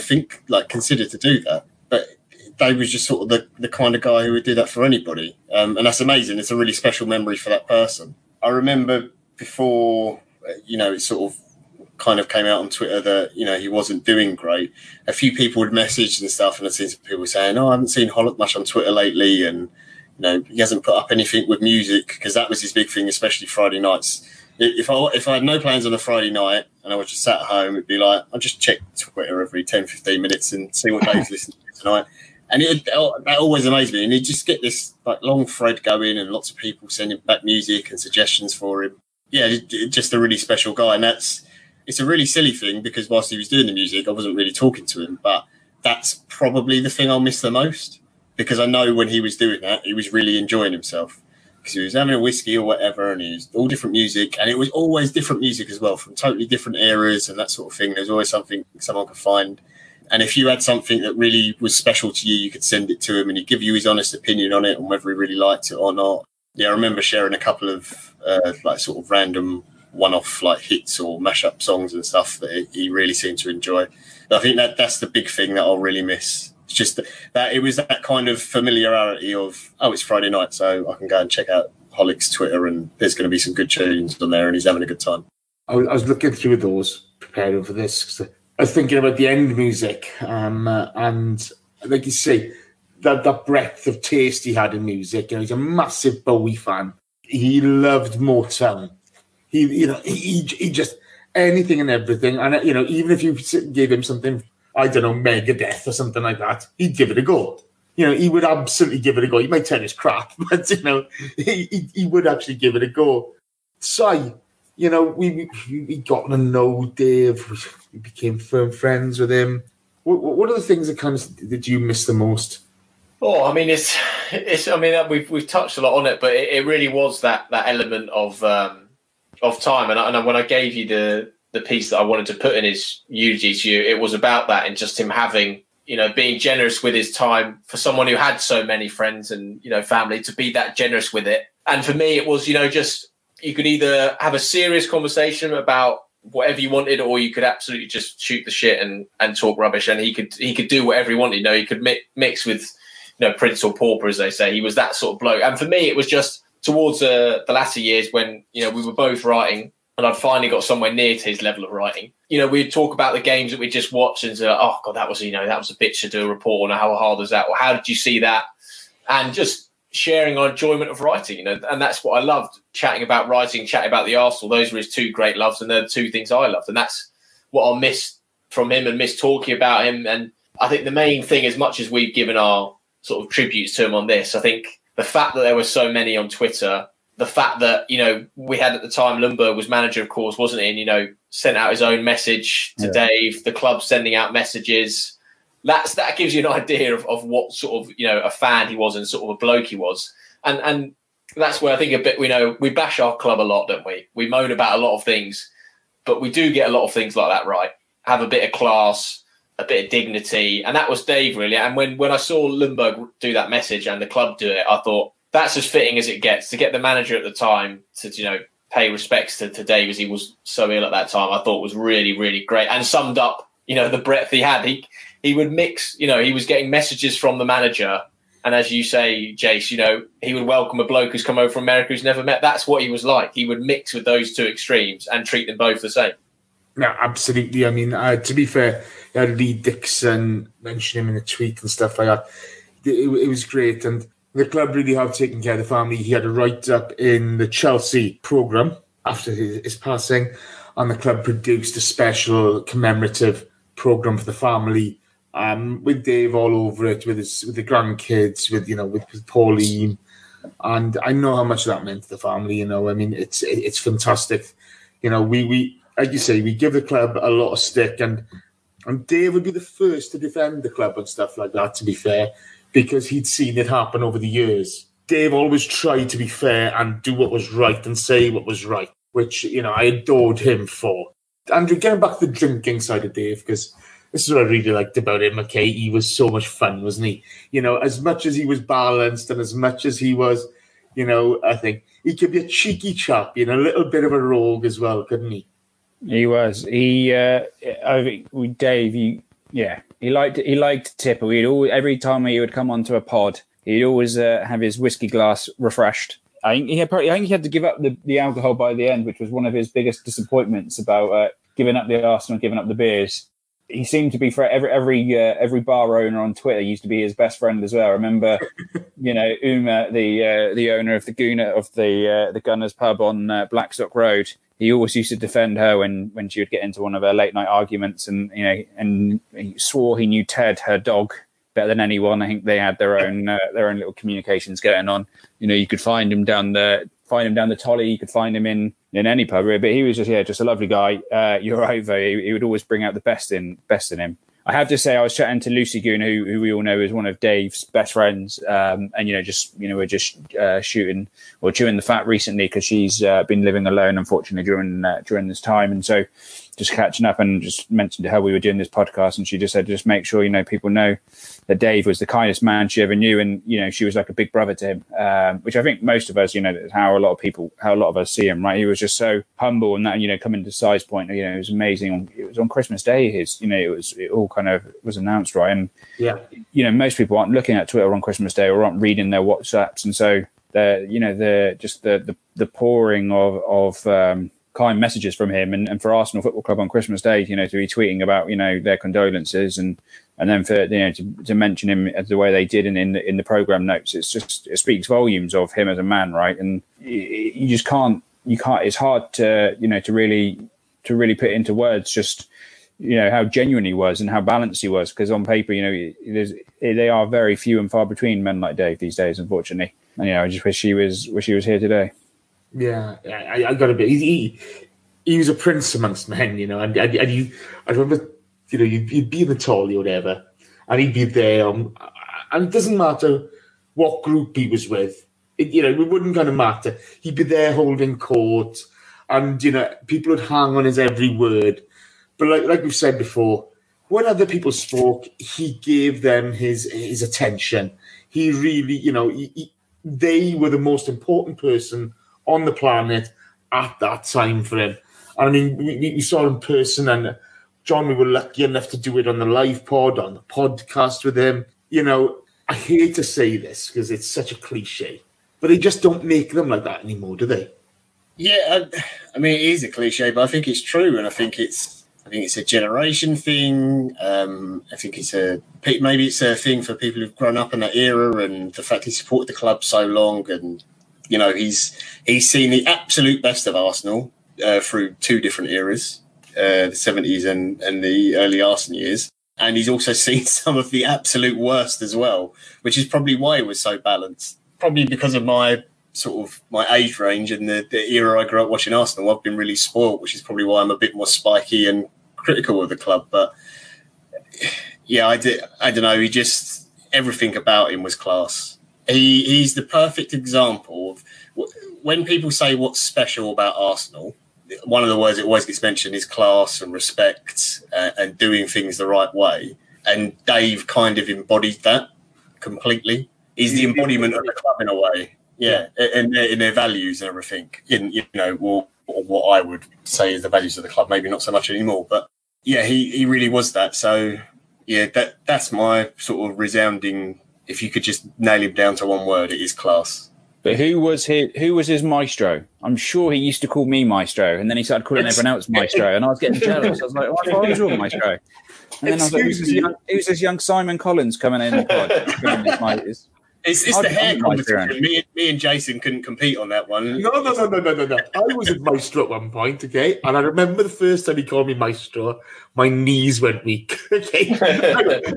consider to do that. But Dave was just sort of the kind of guy who would do that for anybody. And that's amazing. It's a really special memory for that person. I remember before, you know, it sort of kind of came out on Twitter that, you know, he wasn't doing great. A few people would message and stuff, and I've seen some people saying, oh, I haven't seen Hollock much on Twitter lately, and, you know, he hasn't put up anything with music, because that was his big thing, especially Friday nights. If I had no plans on a Friday night and I was just sat at home, it'd be like, I'll just check Twitter every 10, 15 minutes and see what Dave's listening to tonight. And that always amazed me. And he'd just get this, like, long thread going and lots of people sending back music and suggestions for him. yeah, just a really special guy. And it's a really silly thing, because whilst he was doing the music, I wasn't really talking to him, but that's probably the thing I'll miss the most, because I know when he was doing that, he was really enjoying himself, because he was having a whiskey or whatever, and he was all different music, and it was always different music as well, from totally different eras and that sort of thing. There's always something someone could find. And if you had something that really was special to you, you could send it to him, and he'd give you his honest opinion on it and whether he really liked it or not. Yeah, I remember sharing a couple of sort of random one-off hits or mashup songs and stuff that he really seemed to enjoy. But I think that's the big thing that I'll really miss. It's just that it was that kind of familiarity of, oh, it's Friday night, so I can go and check out Holic's Twitter, and there's going to be some good tunes on there, and he's having a good time. I was looking through those, preparing for this. I was thinking about the end music, and like you say, that breadth of taste he had in music. You know, he's a massive Bowie fan. He loved Motown. He just anything and everything. And you know, even if you gave him something, I don't know, Megadeth or something like that, he'd give it a go. You know, he would absolutely give it a go. He might turn his crap, but you know, he would actually give it a go. So, you know, we got to know Dave. We became firm friends with him. What are the things that did you miss the most? Oh, I mean, we've touched a lot on it, but it really was that element of time. And when I gave you the piece that I wanted to put in his UGTU, it was about that, and just him having, you know, being generous with his time, for someone who had so many friends and, you know, family, to be that generous with it. And for me, it was, you know, just, you could either have a serious conversation about whatever you wanted, or you could absolutely just shoot the shit and talk rubbish. And he could do whatever he wanted. You know, he could mix with, you know, Prince or Pauper, as they say. He was that sort of bloke. And for me, it was just towards the latter years when, you know, we were both writing, and I'd finally got somewhere near to his level of writing. You know, we'd talk about the games that we just watched and say, oh God, that was a bitch to do a report on. How hard was that? Or how did you see that? And just sharing our enjoyment of writing, you know, and that's what I loved, chatting about writing, chatting about the Arsenal. Those were his two great loves, and they're the two things I loved, and that's what I'll miss from him and miss talking about him. And I think the main thing, as much as we've given our sort of tributes to him on this, I think the fact that there were so many on Twitter, the fact that, you know, we had at the time, Lundberg was manager, of course, wasn't he? And, you know, sent out his own message to Dave, the club sending out messages. That gives you an idea of what sort of, you know, a fan he was and sort of a bloke he was. And that's where I think a bit, you know, we bash our club a lot, don't we? We moan about a lot of things, but we do get a lot of things like that right. Have a bit of class, a bit of dignity. And that was Dave, really. And when I saw Lundberg do that message and the club do it, I thought that's as fitting as it gets. To get the manager at the time to, you know, pay respects to Dave, as he was so ill at that time, I thought was really, really great, and summed up, you know, the breadth he had. He would mix, you know, he was getting messages from the manager. And as you say, Jace, you know, he would welcome a bloke who's come over from America who's never met. That's what he was like. He would mix with those two extremes and treat them both the same. Yeah, absolutely. I mean, to be fair, Lee Dixon mentioned him in a tweet and stuff like that. It was great. And the club really have taken care of the family. He had a write-up in the Chelsea programme after his passing. And the club produced a special commemorative programme for the family, with Dave all over it, with the grandkids, with Pauline. And I know how much that meant to the family. You know, I mean, it's fantastic. You know, we like you say, we give the club a lot of stick, and Dave would be the first to defend the club and stuff like that, to be fair, because he'd seen it happen over the years. Dave always tried to be fair and do what was right and say what was right, which, you know, I adored him for. Andrew, getting back to the drinking side of Dave, because this is what I really liked about him, okay? He was so much fun, wasn't he? You know, as much as he was balanced and as much as he was, you know, I think he could be a cheeky chap, you know, a little bit of a rogue as well, couldn't he? He was. He liked to tip. Every time he would come onto a pod, he'd always have his whiskey glass refreshed. I think he had to give up the alcohol by the end, which was one of his biggest disappointments about giving up the Arsenal, giving up the beers. He seemed to be for every bar owner on Twitter used to be his best friend as well. I remember, you know, Uma, the owner of the Guna of the Gunners pub on Blackstock Road. He always used to defend her when she would get into one of her late night arguments, and you know, and he swore he knew Ted, her dog, better than anyone. I think they had their own little communications going on. You know, you could find him down the Tolly. You could find him in in any pub, but he was just a lovely guy. He would always bring out the best in him. I have to say, I was chatting to Lucy Guna, who we all know is one of Dave's best friends, we're chewing the fat recently because she's been living alone, unfortunately, during this time, and so just catching up and just mentioned to her we were doing this podcast, and she just said, just make sure people know that Dave was the kindest man she ever knew, and she was like a big brother to him, which I think most of us, that's how a lot of us see him, right? He was just so humble, and that coming to Size Point, it was amazing. It was on Christmas Day. It all kind of was announced, right? And most people aren't looking at Twitter on Christmas Day or aren't reading their WhatsApps, and so the pouring of kind messages from him and for Arsenal Football Club on Christmas Day, to be tweeting about their condolences and then for to mention him as the way they did in the programme notes, it speaks volumes of him as a man, right? And you just can't. It's hard to really put into words just how genuine he was and how balanced he was, because on paper they are very few and far between men like Dave these days, unfortunately. And I just wish he was here today. Yeah, I got a bit. He was a prince amongst men, And I remember, you'd be in the Tolley or whatever, and he'd be there. And it doesn't matter what group he was with, it wouldn't kind of matter. He'd be there holding court, and people would hang on his every word. But like we've said before, when other people spoke, he gave them his attention. He really, they were the most important person on the planet at that time for him. I mean, we saw him in person, and John, we were lucky enough to do it on the live pod, on the podcast with him. I hate to say this because it's such a cliche, but they just don't make them like that anymore, do they? Yeah, I mean, it is a cliche, but I think it's true, and I think it's a generation thing. I think maybe it's a thing for people who've grown up in that era, and the fact he supported the club so long, and he's seen the absolute best of Arsenal through two different eras, the 70s and the early Arsenal years. And he's also seen some of the absolute worst as well, which is probably why he was so balanced. Probably because of my age range and the era I grew up watching Arsenal, I've been really spoiled, which is probably why I'm a bit more spiky and critical of the club. But yeah, I don't know. He just, everything about him was class. He's the perfect example of when people say what's special about Arsenal, one of the words that always gets mentioned is class and respect and doing things the right way. And Dave kind of embodied that completely. He's the embodiment of the club in a way. Yeah. And their values and everything in, what I would say is the values of the club, maybe not so much anymore, but yeah, he really was that. So yeah, that's my sort of resounding, if you could just nail him down to one word, it is class. But who was his maestro? I'm sure he used to call me maestro, and then he started calling everyone else maestro, and I was getting jealous. I was like, oh, I was all maestro. And then I was like, who's this young Simon Collins coming in? It's the hair competition. Me and Jason couldn't compete on that one. No. I was a maestro at one point, okay? And I remember the first time he called me maestro, my knees went weak, okay?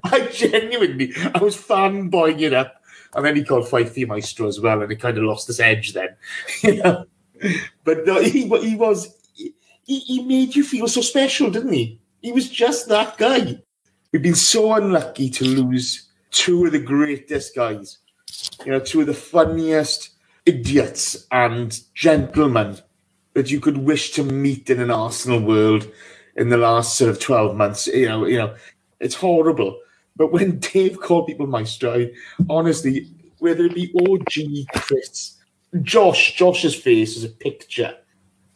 I genuinely, I was fanboying it up. And then he called Fyfe the maestro as well, and it kind of lost his edge then. But no, he made you feel so special, didn't he? He was just that guy. We've been so unlucky to lose two of the greatest guys. Two of the funniest idiots and gentlemen that you could wish to meet in an Arsenal world in the last sort of 12 months. It's horrible. But when Dave called people maestro, honestly, whether it be OG, Chris, Josh's face is a picture.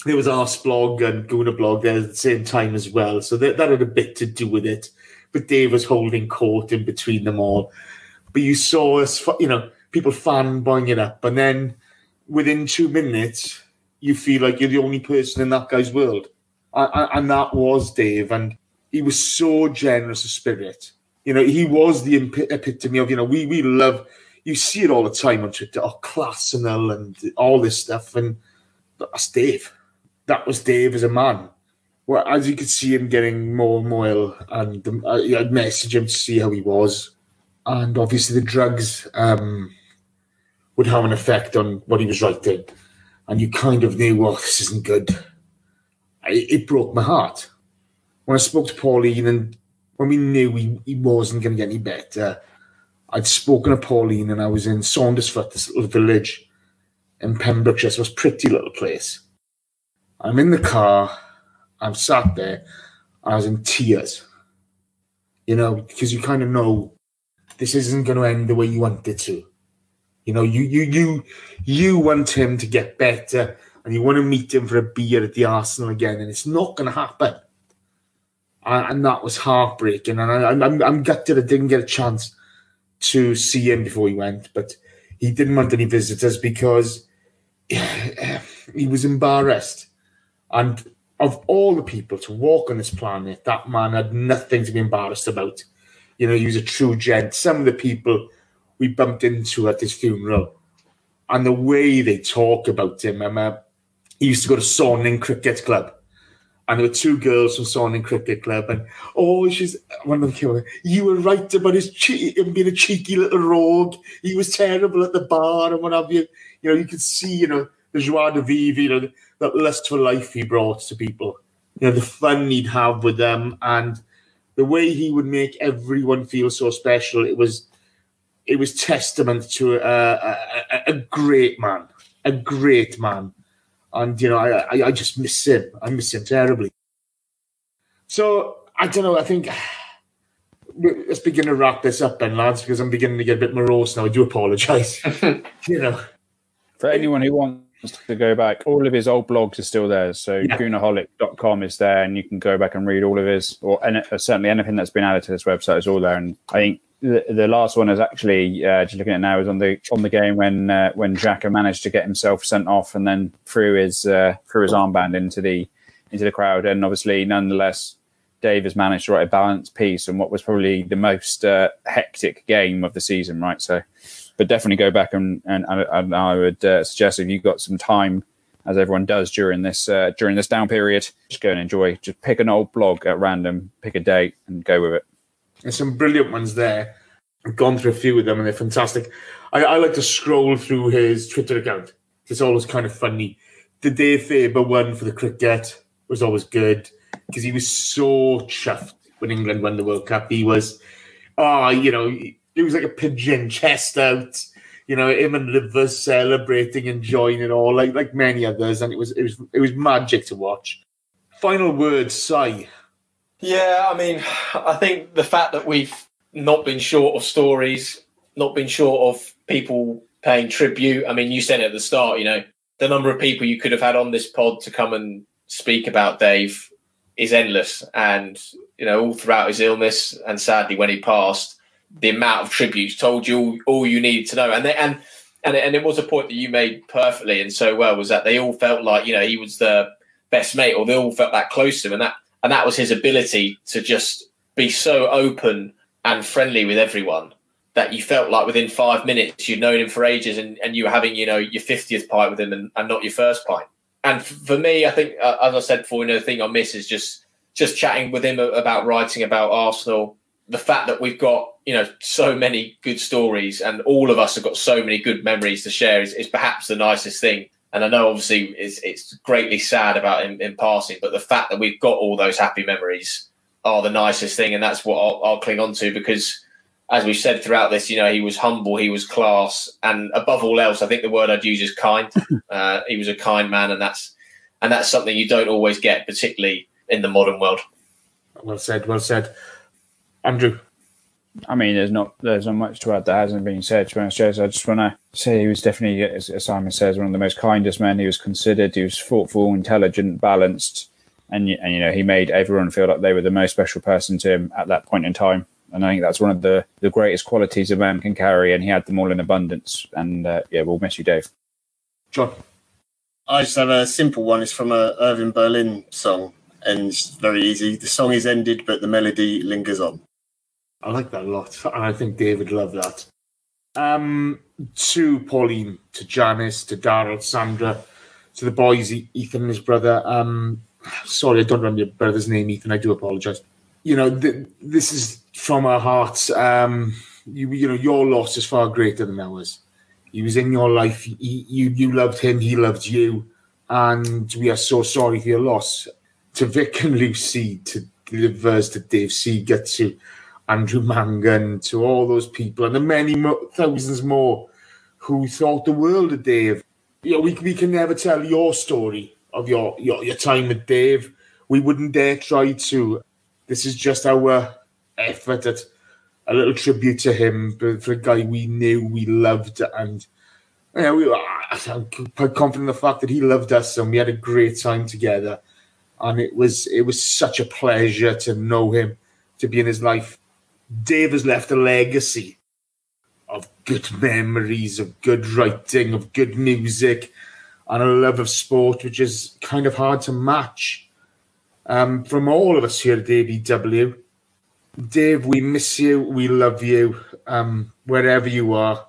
There was Arseblog and Goonerholic there at the same time as well. So that had a bit to do with it. But Dave was holding court in between them all. But you saw us, people fanboying it up. And then within 2 minutes, you feel like you're the only person in that guy's world. And that was Dave. And he was so generous of spirit. He was the epitome of, we love, you see it all the time on Twitter, classness and all this stuff. And that's Dave. That was Dave as a man. Well, as you could see him getting more and more ill, and I'd message him to see how he was. And obviously the drugs would have an effect on what he was writing. and you kind of knew, well, this isn't good. It broke my heart. When I spoke to Pauline, and when we knew he wasn't going to get any better, I'd spoken to Pauline, and I was in Saundersfoot, this little village in Pembrokeshire, so it was a pretty little place. I'm in the car, I'm sat there, and I was in tears, you know, because you kind of know this isn't going to end the way you want it to. You know, you want him to get better, and you want to meet him for a beer at the Arsenal again, and it's not going to happen. And that was heartbreaking, and I'm gutted I didn't get a chance to see him before he went, but he didn't want any visitors because he was embarrassed. And of all the people to walk on this planet, that man had nothing to be embarrassed about. You know, he was a true gent. Some of the people we bumped into at his funeral and the way they talk about him. He used to go to Sonning Cricket Club. And there were two girls from Sonning Cricket Club, and she's one of them. You were right about him being a cheeky little rogue. He was terrible at the bar and what have you. You know, you could see, you know, the joie de vivre, you know, that lust for life he brought to people. You know, the fun he'd have with them, and the way he would make everyone feel so special. It was testament to a great man, a great man. And, you know, I just miss him. I miss him terribly. So, I don't know, I think let's begin to wrap this up then, lads, because I'm beginning to get a bit morose now. I do apologise. You know. For anyone who wants to go back, all of his old blogs are still there. So, yeah. Goonerholic.com is there, and you can go back and read all of his, or certainly anything that's been added to this website is all there. And I think the last one is actually just looking at it now is on the game when Xhaka managed to get himself sent off and then threw his armband into the crowd, and obviously nonetheless Dave has managed to write a balanced piece on what was probably the most hectic game of the season, right? So, but definitely go back and I would suggest if you've got some time, as everyone does during this down period, just go and enjoy. Just pick an old blog at random, pick a date, and go with it. There's some brilliant ones there. I've gone through a few of them, and they're fantastic. I like to scroll through his Twitter account. It's always kind of funny. The Dave Faber one for the cricket was always good because he was so chuffed when England won the World Cup. He was, you know, it was like a pigeon, chest out. You know, him and Livers celebrating, enjoying it all, like many others, and it was magic to watch. Final word, Si. Yeah, I mean, I think the fact that we've not been short of stories, not been short of people paying tribute. I mean, you said it at the start, you know, the number of people you could have had on this pod to come and speak about Dave is endless. And, you know, all throughout his illness and sadly when he passed, the amount of tributes told you all you needed to know. And it was a point that you made perfectly and so well, was that they all felt like, you know, he was the best mate, or they all felt that close to him, and that was his ability to just be so open and friendly with everyone that you felt like within 5 minutes you'd known him for ages, and you were having, you know, your 50th pint with him and not your first pint. And for me, I think, as I said before, you know, the thing I miss is just chatting with him about writing about Arsenal. The fact that we've got, you know, so many good stories and all of us have got so many good memories to share is perhaps the nicest thing. And I know, obviously, it's greatly sad about him in passing, but the fact that we've got all those happy memories are the nicest thing, and that's what I'll cling on to because, as we've said throughout this, you know, he was humble, he was class, and above all else, I think the word I'd use is kind. He was a kind man, and that's something you don't always get, particularly in the modern world. Well said, well said. Andrew? I mean, there's not much to add that hasn't been said. To be honest, Jason, I just want to say he was definitely, as Simon says, one of the most kindest men. He was considered, he was thoughtful, intelligent, balanced, and you know, he made everyone feel like they were the most special person to him at that point in time. And I think that's one of the greatest qualities a man can carry, and he had them all in abundance. And yeah, we'll miss you, Dave. John? I just have a simple one. It's from a Irving Berlin song, and it's very easy. The song is ended, but the melody lingers on. I like that a lot, and I think Dave would love that. To Pauline, to Janice, to Daryl, Sandra, to the boys, Ethan and his brother. Sorry, I don't remember your brother's name, Ethan. I do apologise. You know, this is from our hearts. You know, your loss is far greater than ours. He was in your life. You loved him. He loved you. And we are so sorry for your loss. To Vic and Lucy, to Livers, to Dave Seager, to Andrew Mangan, to all those people, and the many thousands more who thought the world of Dave. You know, we can never tell your story of your time with Dave. We wouldn't dare try to. This is just our effort at a little tribute to him, but for a guy we knew, we loved, and you know, I'm quite confident in the fact that he loved us and we had a great time together. And it was such a pleasure to know him, to be in his life. Dave has left a legacy of good memories, of good writing, of good music, and a love of sport, which is kind of hard to match. From all of us here at ABW, Dave, we miss you, we love you, wherever you are.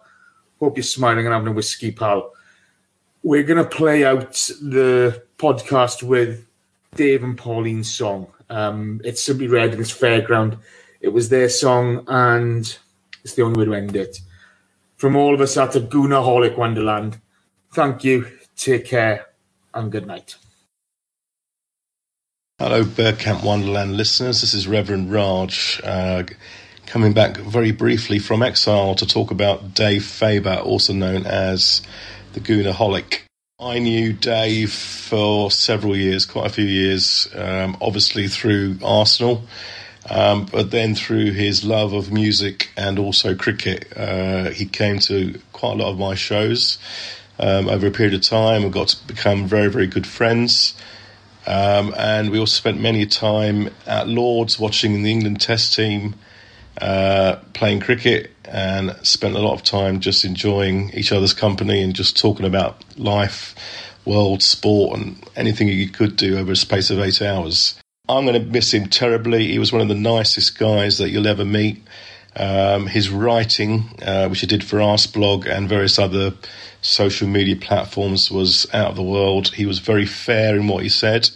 Hope you're smiling and having a whiskey, pal. We're going to play out the podcast with Dave and Pauline's song. It's Simply Reading's Fairground. It was their song, and it's the only way to end it. From all of us at the Goonerholic Wonderland, thank you, take care, and good night. Hello, Birdcamp Wonderland listeners. This is Reverend Raj, coming back very briefly from exile to talk about Dave Faber, also known as the Goonerholic. I knew Dave for several years, quite a few years, obviously through Arsenal, but then through his love of music and also cricket. He came to quite a lot of my shows over a period of time. We got to become very, very good friends. And we also spent many time at Lord's watching the England Test team playing cricket, and spent a lot of time just enjoying each other's company and just talking about life, world, sport, and anything you could do over a space of 8 hours. I'm going to miss him terribly. He was one of the nicest guys that you'll ever meet. His writing, which he did for Arseblog and various other social media platforms, was out of the world. He was very fair in what he said.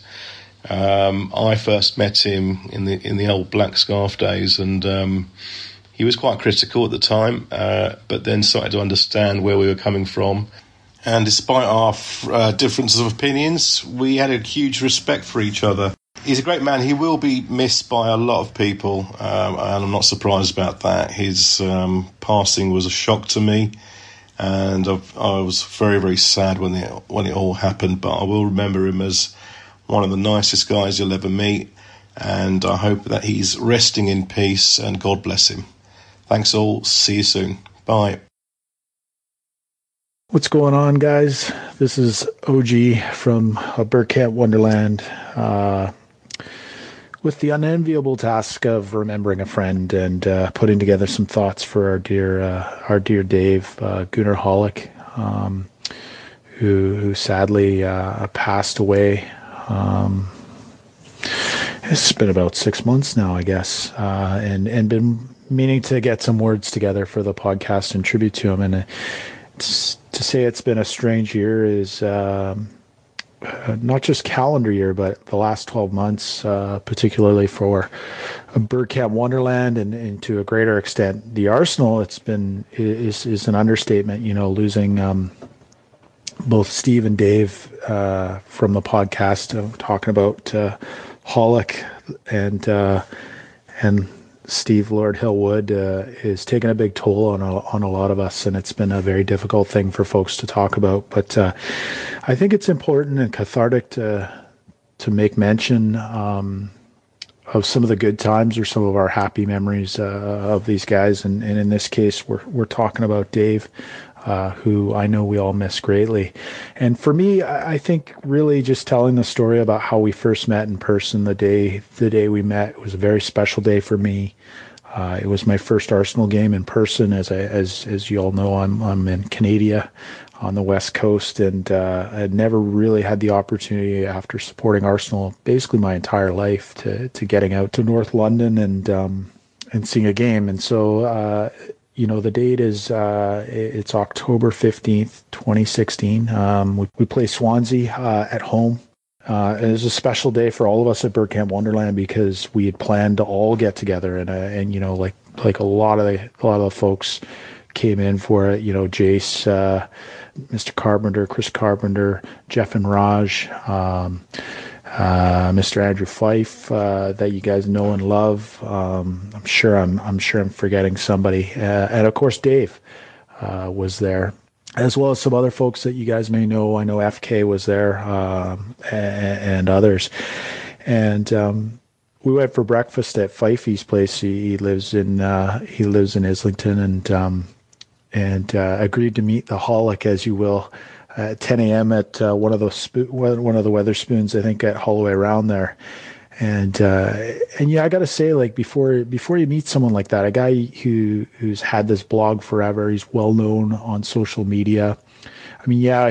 I first met him in the old black scarf days, and he was quite critical at the time, but then started to understand where we were coming from. And despite our differences of opinions, we had a huge respect for each other. He's a great man. He will be missed by a lot of people, and I'm not surprised about that. His passing was a shock to me, and I was very, very sad when it all happened. But I will remember him as one of the nicest guys you'll ever meet, and I hope that he's resting in peace, and God bless him. Thanks all. See you soon. Bye. What's going on, guys? This is OG from Birdcamp Wonderland. With the unenviable task of remembering a friend and putting together some thoughts for our dear Dave Goonerholic, who sadly passed away. It's been about 6 months now, I guess, and been meaning to get some words together for the podcast and tribute to him. And to say it's been a strange year is not just calendar year, but the last 12 months, particularly for Birdcamp Wonderland and to a greater extent the Arsenal, it's been is an understatement. You know, losing both Steve and Dave from the podcast, talking about Holic and Steve Lord Hillwood, is taking a big toll on a lot of us, and it's been a very difficult thing for folks to talk about. But I think it's important and cathartic to make mention of some of the good times or some of our happy memories of these guys. And in this case, we're talking about Dave, who I know we all miss greatly. And for me, I think really just telling the story about how we first met in person, the day we met, was a very special day for me. It was my first Arsenal game in person. As you all know, I'm in Canada on the West Coast, and I had never really had the opportunity, after supporting Arsenal basically my entire life, to getting out to North London and seeing a game. And so you know, the date is it's October 15th, 2016. We play Swansea at home. It was a special day for all of us at Birdcamp Wonderland, because we had planned to all get together, and you know, like a lot of the folks came in for it. You know, Jace, Mr. Carpenter, Chris Carpenter, Jeff and Raj, Mr. Andrew Fyfe, that you guys know and love. I'm sure I'm forgetting somebody, and of course Dave was there, as well as some other folks that you guys may know. I know FK was there, and others. And we went for breakfast at Fyfe's place. He lives in Islington, and agreed to meet the Holic, as you will, at 10 a.m. at one of the Weatherspoons, I think, at Holloway Round there. And yeah, I gotta say, like, before you meet someone like that, a guy who's had this blog forever, he's well known on social media. I mean, yeah,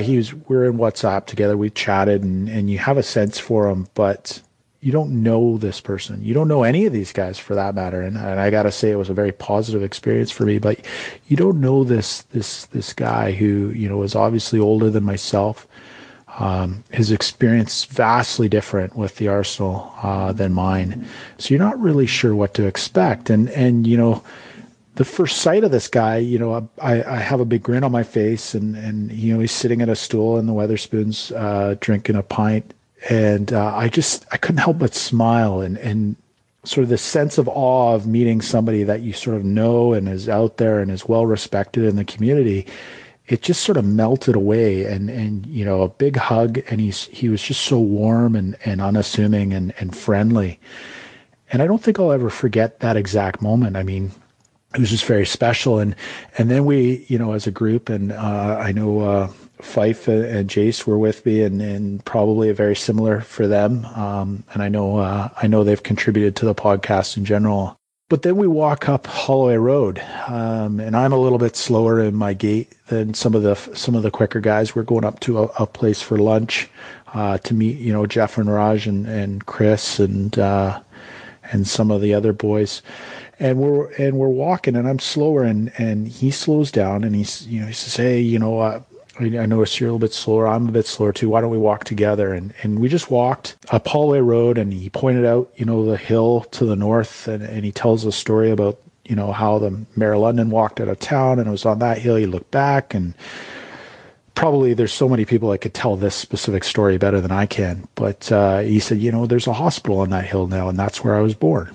we're in WhatsApp together, we chatted, and you have a sense for him, but you don't know this person. You don't know any of these guys, for that matter. And I gotta say, it was a very positive experience for me. But you don't know this guy who, you know, is obviously older than myself. His experience vastly different with the Arsenal than mine. So you're not really sure what to expect. And you know, the first sight of this guy, you know, I have a big grin on my face, and you know, he's sitting at a stool in the Weatherspoons drinking a pint. And I couldn't help but smile, and sort of the sense of awe of meeting somebody that you sort of know and is out there and is well respected in the community. It just sort of melted away, and you know, a big hug, and he was just so warm and unassuming and friendly. And I don't think I'll ever forget that exact moment. I mean, it was just very special. And then we, you know, as a group, and I know Fyfe and Jace were with me, and probably a very similar for them. And I know they've contributed to the podcast in general. But then we walk up Holloway Road, and I'm a little bit slower in my gait than some of the quicker guys. We're going up to a place for lunch to meet, you know, Jeff and Raj and Chris and some of the other boys. And we're walking, and I'm slower, and he slows down, and he's, you know, he says, hey, you know, I noticed you're a little bit slower. I'm a bit slower too. Why don't we walk together? And we just walked up Holloway Road, and he pointed out, you know, the hill to the north, and he tells a story about, you know, how the Mayor of London walked out of town, and it was on that hill. He looked back, and probably there's so many people that could tell this specific story better than I can. But he said, you know, there's a hospital on that hill now, and that's where I was born.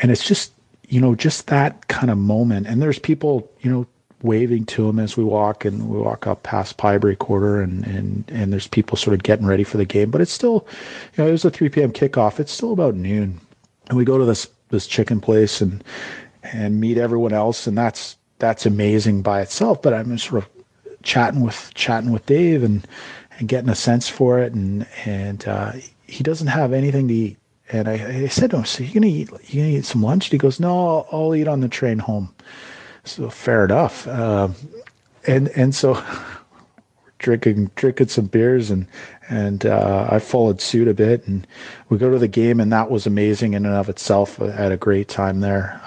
And it's just, you know, just that kind of moment. And there's people, you know, waving to him as we walk up past Pybury Quarter, and there's people sort of getting ready for the game. But it's still, you know, it was a 3 p.m. kickoff. It's still about noon, and we go to this chicken place and meet everyone else, and that's amazing by itself. But I'm sort of chatting with Dave and getting a sense for it, and he doesn't have anything to eat, and I said to him, "So you gonna eat some lunch?" And he goes, "No, I'll eat on the train home." So fair enough. And so we're drinking some beers, and I followed suit a bit, and we go to the game, and that was amazing in and of itself. I had a great time there.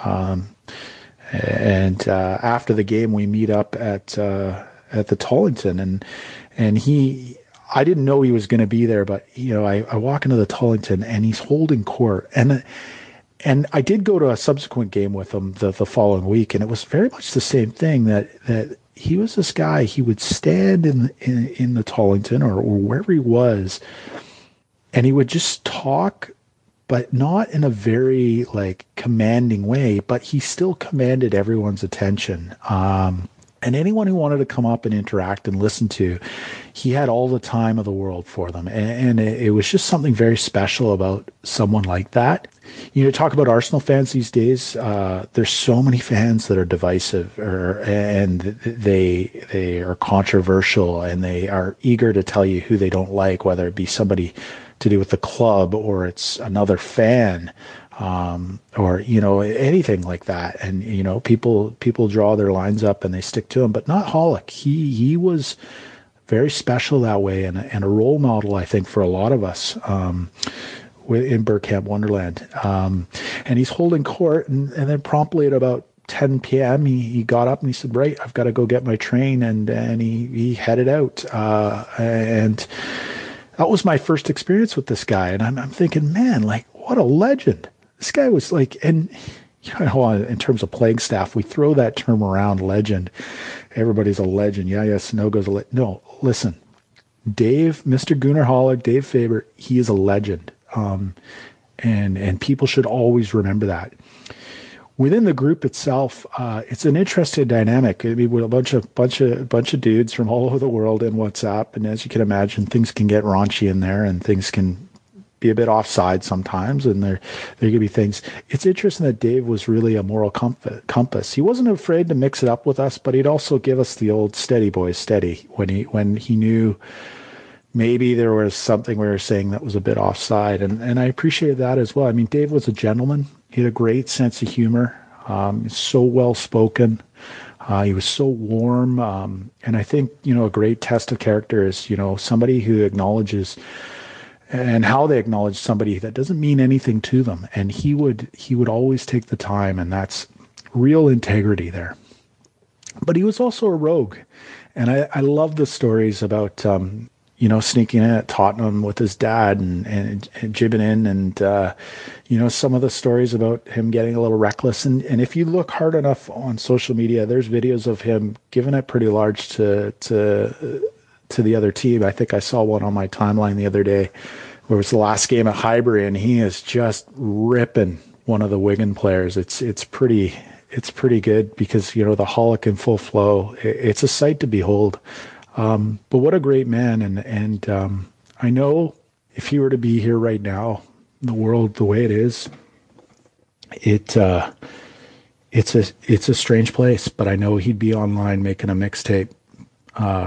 And after the game, we meet up at the Tollington, and I didn't know he was going to be there, but you know, I walk into the Tollington, and he's holding court, and I did go to a subsequent game with him the following week, and it was very much the same thing, that he was this guy. He would stand in the Tollington or wherever he was, and he would just talk, but not in a very, like, commanding way, but he still commanded everyone's attention. And anyone who wanted to come up and interact and listen to, he had all the time of the world for them. And it was just something very special about someone like that. You know, talk about Arsenal fans these days. There's so many fans that are divisive, and they are controversial, and they are eager to tell you who they don't like, whether it be somebody to do with the club, or it's another fan, or, you know, anything like that. And, you know, people draw their lines up and they stick to him, but not Holic. He was very special that way, and a role model, I think, for a lot of us, in Burkamp Wonderland. And he's holding court, and then promptly at about 10 p.m. he got up and he said, right, I've got to go get my train. And he headed out, and that was my first experience with this guy. And I'm thinking, man, like, what a legend. This guy was like, and you know, in terms of playing staff, we throw that term around, legend. Everybody's a legend. Yeah, Snowgo's a legend. No, listen, Dave, Mr. Goonerholic, Dave Faber, he is a legend. And people should always remember that. Within the group itself, it's an interesting dynamic. I mean, we're a bunch of dudes from all over the world in WhatsApp, and as you can imagine, things can get raunchy in there, and things can be a bit offside sometimes, and there could be things. It's interesting that Dave was really a moral compass. He wasn't afraid to mix it up with us, but he'd also give us the old steady boy steady when he knew maybe there was something we were saying that was a bit offside, and I appreciated that as well. I mean, Dave was a gentleman. He had a great sense of humor. He's so well spoken. He was so warm. And I think, you know, a great test of character is, you know, somebody who acknowledges and how they acknowledge somebody that doesn't mean anything to them. And he would always take the time, and that's real integrity there. But he was also a rogue. And I love the stories about, you know, sneaking in at Tottenham with his dad and jibbing in, and, you know, some of the stories about him getting a little reckless. And if you look hard enough on social media, there's videos of him giving it pretty large to the other team. I think I saw one on my timeline the other day where it was the last game at Highbury, and he is just ripping one of the Wigan players. It's pretty good because, you know, the Holic in full flow, it's a sight to behold. But what a great man. And I know if he were to be here right now, the world, the way it is, it's a strange place, but I know he'd be online making a mixtape,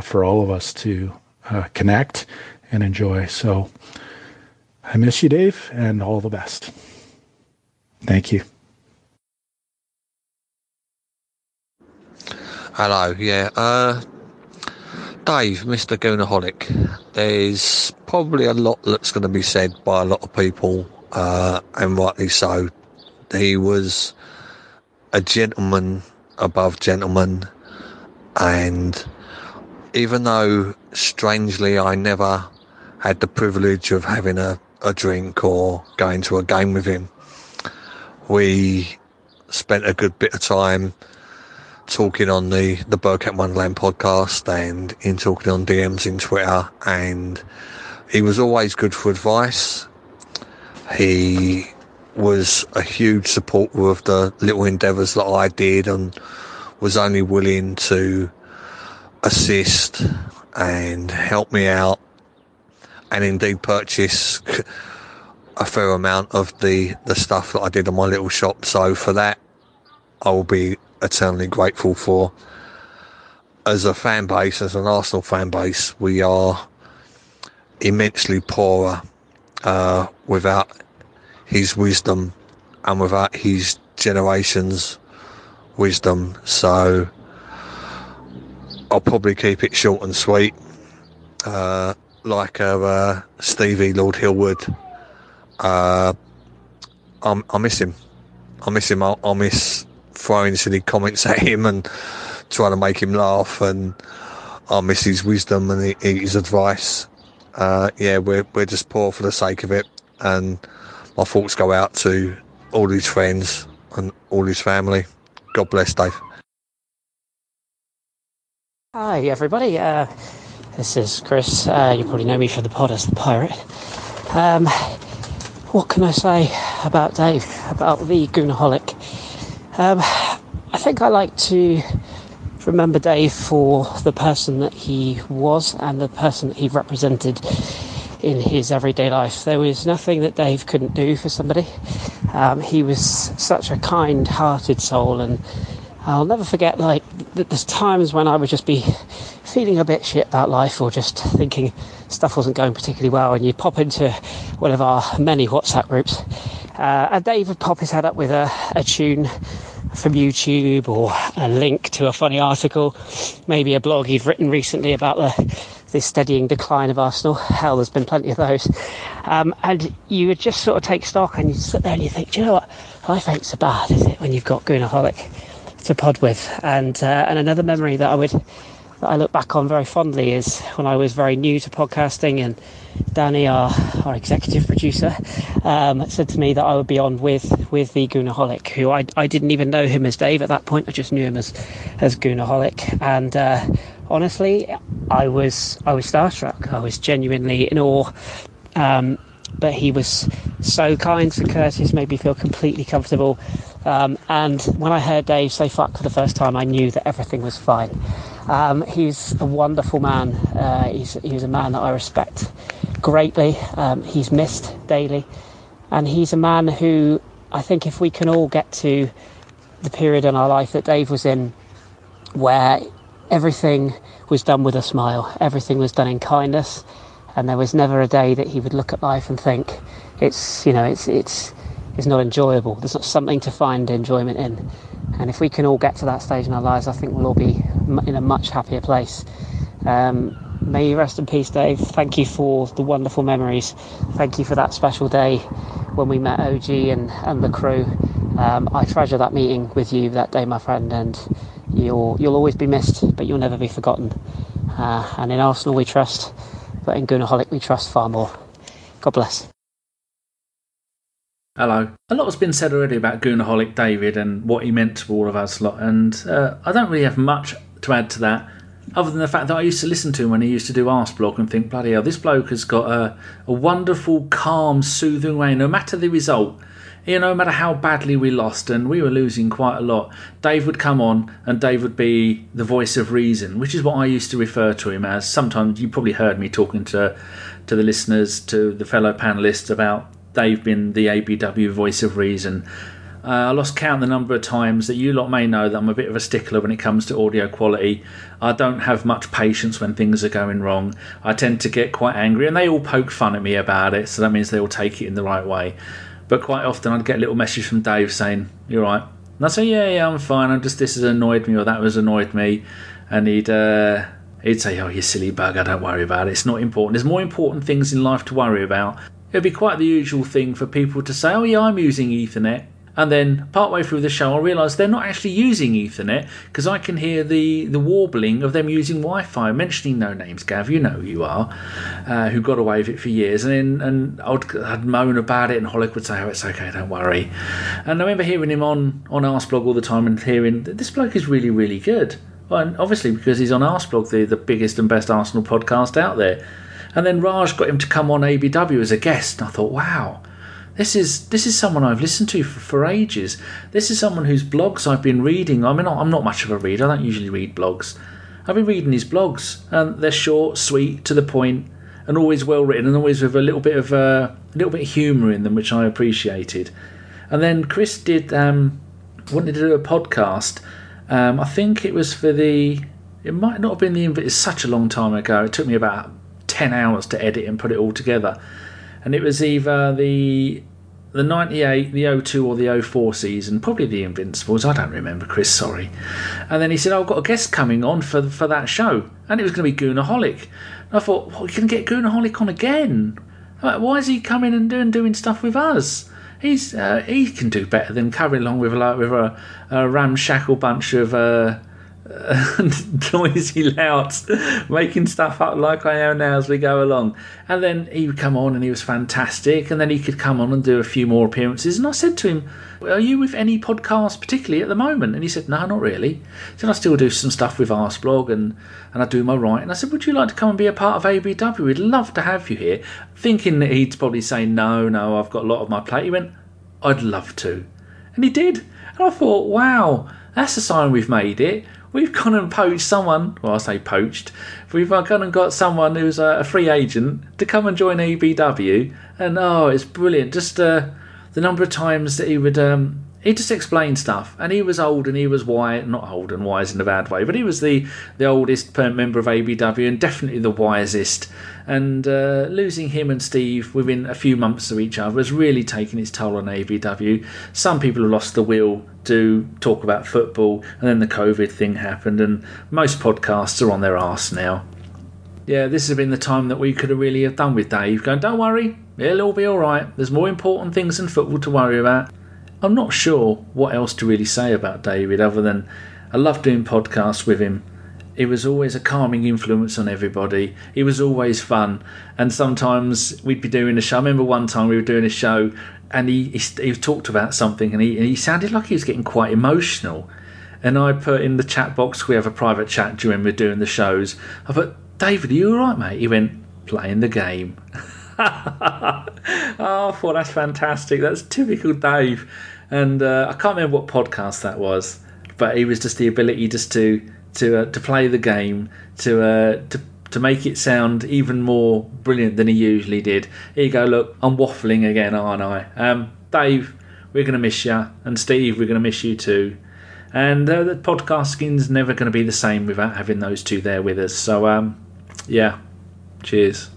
for all of us to, connect and enjoy. So I miss you, Dave, and all the best. Thank you. Hello. Yeah. Dave, Mr. Goonerholic, there's probably a lot that's going to be said by a lot of people, and rightly so. He was a gentleman above gentleman, and even though, strangely, I never had the privilege of having a drink or going to a game with him, we spent a good bit of time talking on the Burkett Wonderland podcast and in talking on DMs in Twitter, and he was always good for advice. He was a huge supporter of the little endeavours that I did and was only willing to assist and help me out, and indeed purchase a fair amount of the stuff that I did on my little shop. So for that, I will be eternally grateful for. As a fan base, as an Arsenal fan base, we are immensely poorer without his wisdom and without his generation's wisdom. So I'll probably keep it short and sweet, like Stevie Lord Hillwood. I miss him. I miss throwing silly comments at him and trying to make him laugh, and I miss his wisdom and his advice. We're just poor for the sake of it, and my thoughts go out to all his friends and all his family. God bless, Dave. Hi everybody, this is Chris. You probably know me from the pod as the Pirate. What can I say about Dave, about the Goonerholic? I think I like to remember Dave for the person that he was and the person that he represented in his everyday life. There was nothing that Dave couldn't do for somebody. He was such a kind-hearted soul, and I'll never forget, like, there's times when I would just be feeling a bit shit about life or just thinking stuff wasn't going particularly well, and you'd pop into one of our many WhatsApp groups. And Dave would pop his head up with a tune from YouTube or a link to a funny article, maybe a blog he'd written recently about the steadying decline of Arsenal. Hell, there's been plenty of those. And you would just sort of take stock, and you'd sit there and you think, do you know what? Life ain't so bad, is it, when you've got Goonerholic to pod with? And another memory that I would that I look back on very fondly is when I was very new to podcasting, and Danny, our executive producer, said to me that I would be on with the Goonerholic, who I didn't even know him as Dave at that point. I just knew him as Goonerholic, and honestly, I was starstruck. I was genuinely in awe. But he was so kind, so courteous, made me feel completely comfortable. And when I heard Dave say fuck for the first time, I knew that everything was fine. He's a wonderful man. He's a man that I respect greatly. He's missed daily. And he's a man who, I think, if we can all get to the period in our life that Dave was in, where everything was done with a smile, everything was done in kindness, and there was never a day that he would look at life and think it's not enjoyable. There's not something to find enjoyment in. And if we can all get to that stage in our lives, I think we'll all be in a much happier place. May you rest in peace, Dave. Thank you for the wonderful memories. Thank you for that special day when we met OG and the crew. I treasure that meeting with you that day, my friend, and you'll always be missed, but you'll never be forgotten. And in Arsenal we trust, but in Goonerholic we trust far more. God bless. Hello. A lot has been said already about Goonerholic David and what he meant to all of us lot, and I don't really have much to add to that, other than the fact that I used to listen to him when he used to do Arseblog and think, bloody hell, this bloke has got a wonderful, calm, soothing way, no matter the result. You know, no matter how badly we lost, and we were losing quite a lot, Dave would come on and Dave would be the voice of reason, which is what I used to refer to him as. Sometimes you probably heard me talking to the listeners, to the fellow panellists, about Dave being the ABW voice of reason. I lost count the number of times that you lot may know that I'm a bit of a stickler when it comes to audio quality. I don't have much patience when things are going wrong. I tend to get quite angry, and they all poke fun at me about it, so that means they all take it in the right way. But quite often I'd get a little message from Dave saying, "You're right." And I'd say, yeah, I'm fine. I'm just, this has annoyed me, or that has annoyed me. And he'd say, "Oh, you silly bugger, don't worry about it. It's not important. There's more important things in life to worry about." It'd be quite the usual thing for people to say, "Oh, yeah, I'm using Ethernet." And then partway through the show, I realised they're not actually using Ethernet, because I can hear the warbling of them using Wi-Fi. Mentioning no names, Gav, you know who you are, who got away with it for years. And then, I'd moan about it, and Holick would say, "Oh, it's okay, don't worry." And I remember hearing him on Arseblog all the time, and hearing that this bloke is really, really good. Well, and obviously because he's on Arseblog, the biggest and best Arsenal podcast out there. And then Raj got him to come on ABW as a guest, and I thought, wow. This is someone I've listened to for ages. This is someone whose blogs I've been reading. I mean, I'm not much of a reader. I don't usually read blogs. I've been reading his blogs, and they're short, sweet, to the point, and always well written, and always with a little bit of humour in them, which I appreciated. And then Chris did wanted to do a podcast. I think it was for the. It might not have been the. It's such a long time ago. It took me about 10 hours to edit and put it all together. And it was either the 98, the 02 or the 04 season, probably the Invincibles. I don't remember, Chris, sorry. And then he said, "Oh, I've got a guest coming on for that show." And it was going to be Goonerholic. And I thought, well, we can get Goonerholic on again. Like, why is he coming and doing stuff with us? He can do better than coming along with a ramshackle bunch of... noisy louts, making stuff up like I am now as we go along. And then he would come on and he was fantastic, and then he could come on and do a few more appearances. And I said to him, "Are you with any podcasts particularly at the moment?" And he said, "No, not really." He said, "I still do some stuff with Arseblog and I do my writing." And I said, "Would you like to come and be a part of ABW? We'd love to have you here." Thinking that he'd probably say, no, "I've got a lot on my plate." He went, "I'd love to." And he did. And I thought, wow, that's a sign we've made it. We've gone and poached someone, well, I say poached, we've gone and got someone who's a free agent to come and join ABW, and oh, it's brilliant. Just the number of times that he would, he just explained stuff, and he was old and he was wise, not old and wise in a bad way, but he was the oldest member of ABW and definitely the wisest, and losing him and Steve within a few months of each other has really taken its toll on ABW. Some people have lost the will to talk about football, and then the COVID thing happened, and most podcasts are on their arse now. Yeah, this has been the time that we could have really have done with Dave going, "Don't worry, it'll all be all right. There's more important things than football to worry about." I'm not sure what else to really say about David other than I love doing podcasts with him. He was always a calming influence on everybody. He was always fun. And sometimes we'd be doing a show. I remember one time we were doing a show and he talked about something and he sounded like he was getting quite emotional. And I put in the chat box, we have a private chat during we're doing the shows. I put, David, are you all right, mate? He went, playing the game. Oh, I thought that's fantastic. That's typical Dave. And I can't remember what podcast that was, but it was just the ability just to play the game, to make it sound even more brilliant than he usually did. Here you go, look, I'm waffling again, aren't I? Dave, we're going to miss you, and Steve, we're going to miss you too. And the podcast skin's never going to be the same without having those two there with us. So, yeah, cheers.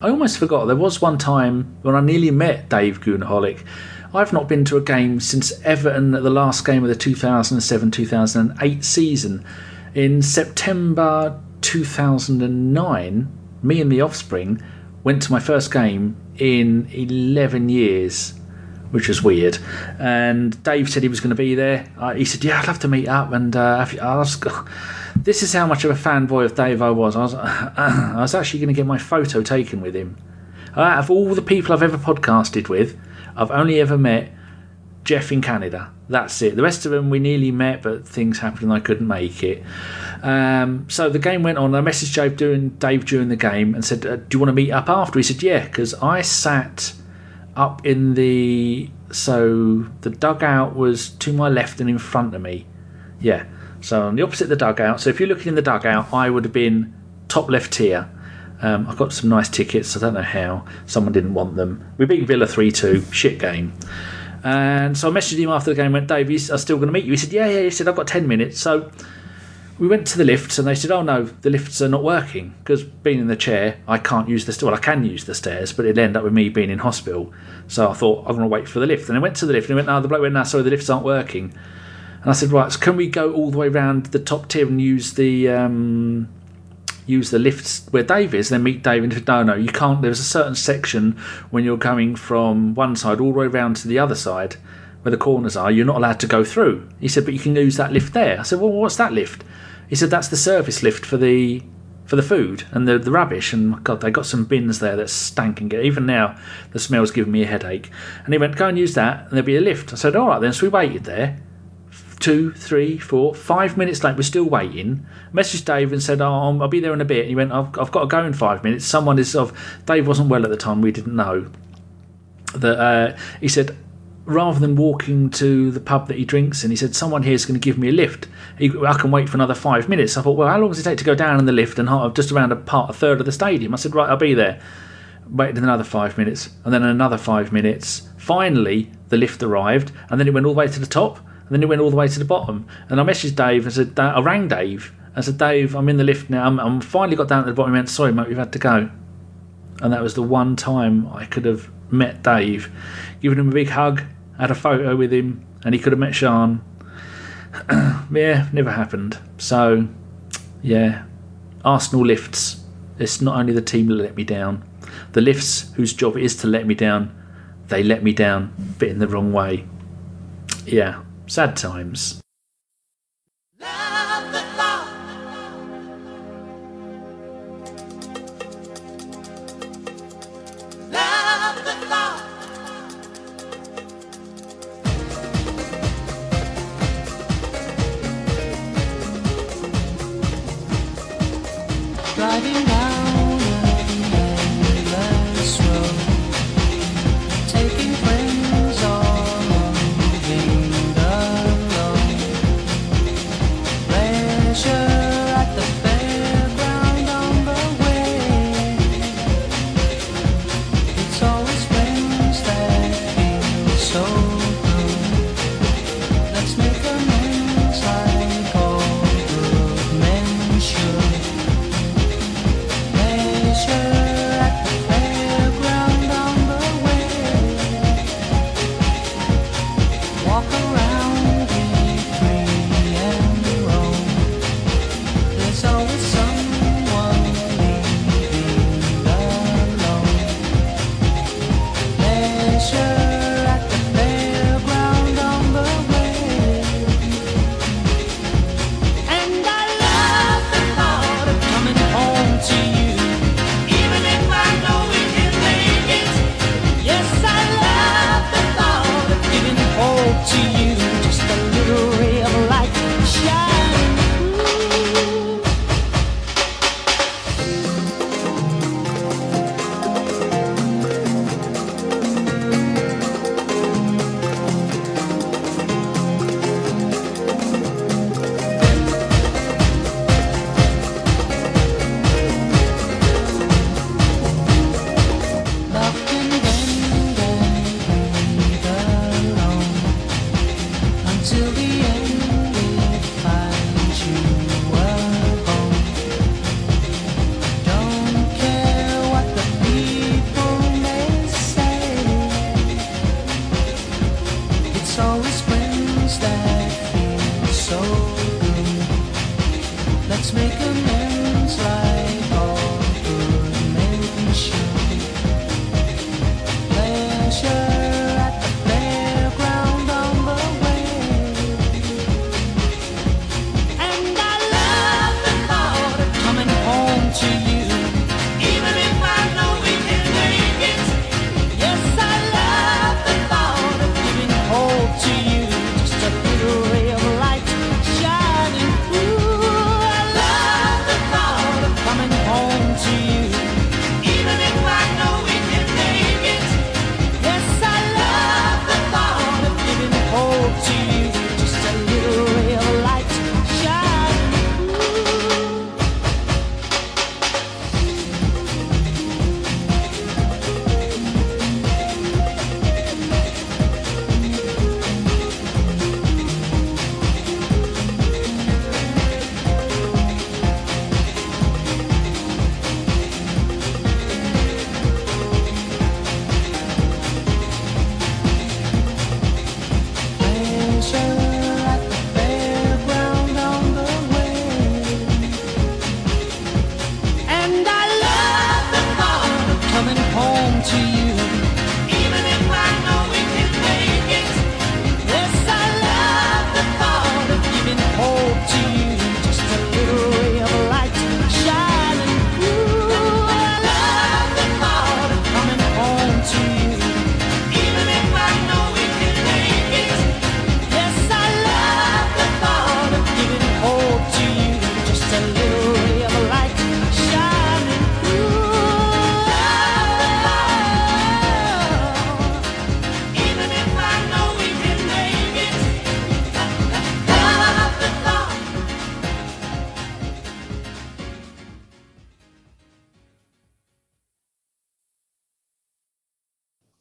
I almost forgot, there was one time when I nearly met Dave Goonerholic. I've not been to a game since Everton at the last game of the 2007-2008 season. In September 2009, me and the Offspring went to my first game in 11 years, which was weird. And Dave said he was going to be there. He said, yeah, I'd love to meet up. And this is how much of a fanboy of Dave I was. I was actually going to get my photo taken with him. Out of all the people I've ever podcasted with, I've only ever met Jeff in Canada. That's it. The rest of them we nearly met, but things happened and I couldn't make it. So the game went on. I messaged Dave during the game and said, do you want to meet up after? He said, yeah, because I sat up in the dugout was to my left and in front of me. Yeah, so on the opposite of the dugout. So if you're looking in the dugout, I would have been top left tier. I got some nice tickets. I don't know how. Someone didn't want them. We beat Villa 3-2. Shit game. And so I messaged him after the game. Went, Dave, I'm still going to meet you. He said, yeah. He said, I've got 10 minutes. So we went to the lifts and they said, oh, no, the lifts are not working. Because being in the chair, I can't use the stairs. Well, I can use the stairs, but it'd end up with me being in hospital. So I thought, I'm going to wait for the lift. And I went to the lift and he went, no, the bloke went, no, sorry, the lifts aren't working. And I said, right, so can we go all the way round the top tier and use the... use the lifts where Dave is, then meet Dave. And if no, you can't. There's a certain section when you're coming from one side all the way around to the other side where the corners are, you're not allowed to go through. He said, but you can use that lift there. I said, well, what's that lift? He said, that's the service lift for the food and the rubbish. And my God, they got some bins there that stank and get, even now the smell's giving me a headache. And he went, go and use that and there'll be a lift. I said, all right then. So we waited there. 2, 3, 4, 5 minutes late, we're still waiting. Messaged Dave and said, oh, I'll be there in a bit. And he went, I've got to go in 5 minutes. Someone is off. Dave wasn't well at the time, we didn't know. That he said, rather than walking to the pub that he drinks in, he said, someone here is going to give me a lift. I can wait for another 5 minutes. I thought, well, how long does it take to go down in the lift and just around a third of the stadium? I said, right, I'll be there. Waited another 5 minutes and then another 5 minutes. Finally, the lift arrived and then it went all the way to the top. And then it went all the way to the bottom. And I messaged Dave and said, I rang Dave. I said, Dave, I'm in the lift now. I'm finally got down to the bottom. He went, sorry, mate, we've had to go. And that was the one time I could have met Dave. Given him a big hug, had a photo with him, and he could have met Sean. Yeah, never happened. So, yeah, Arsenal lifts. It's not only the team that let me down. The lifts, whose job it is to let me down, they let me down, but in the wrong way. Yeah. Sad times.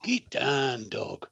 Get down, dog.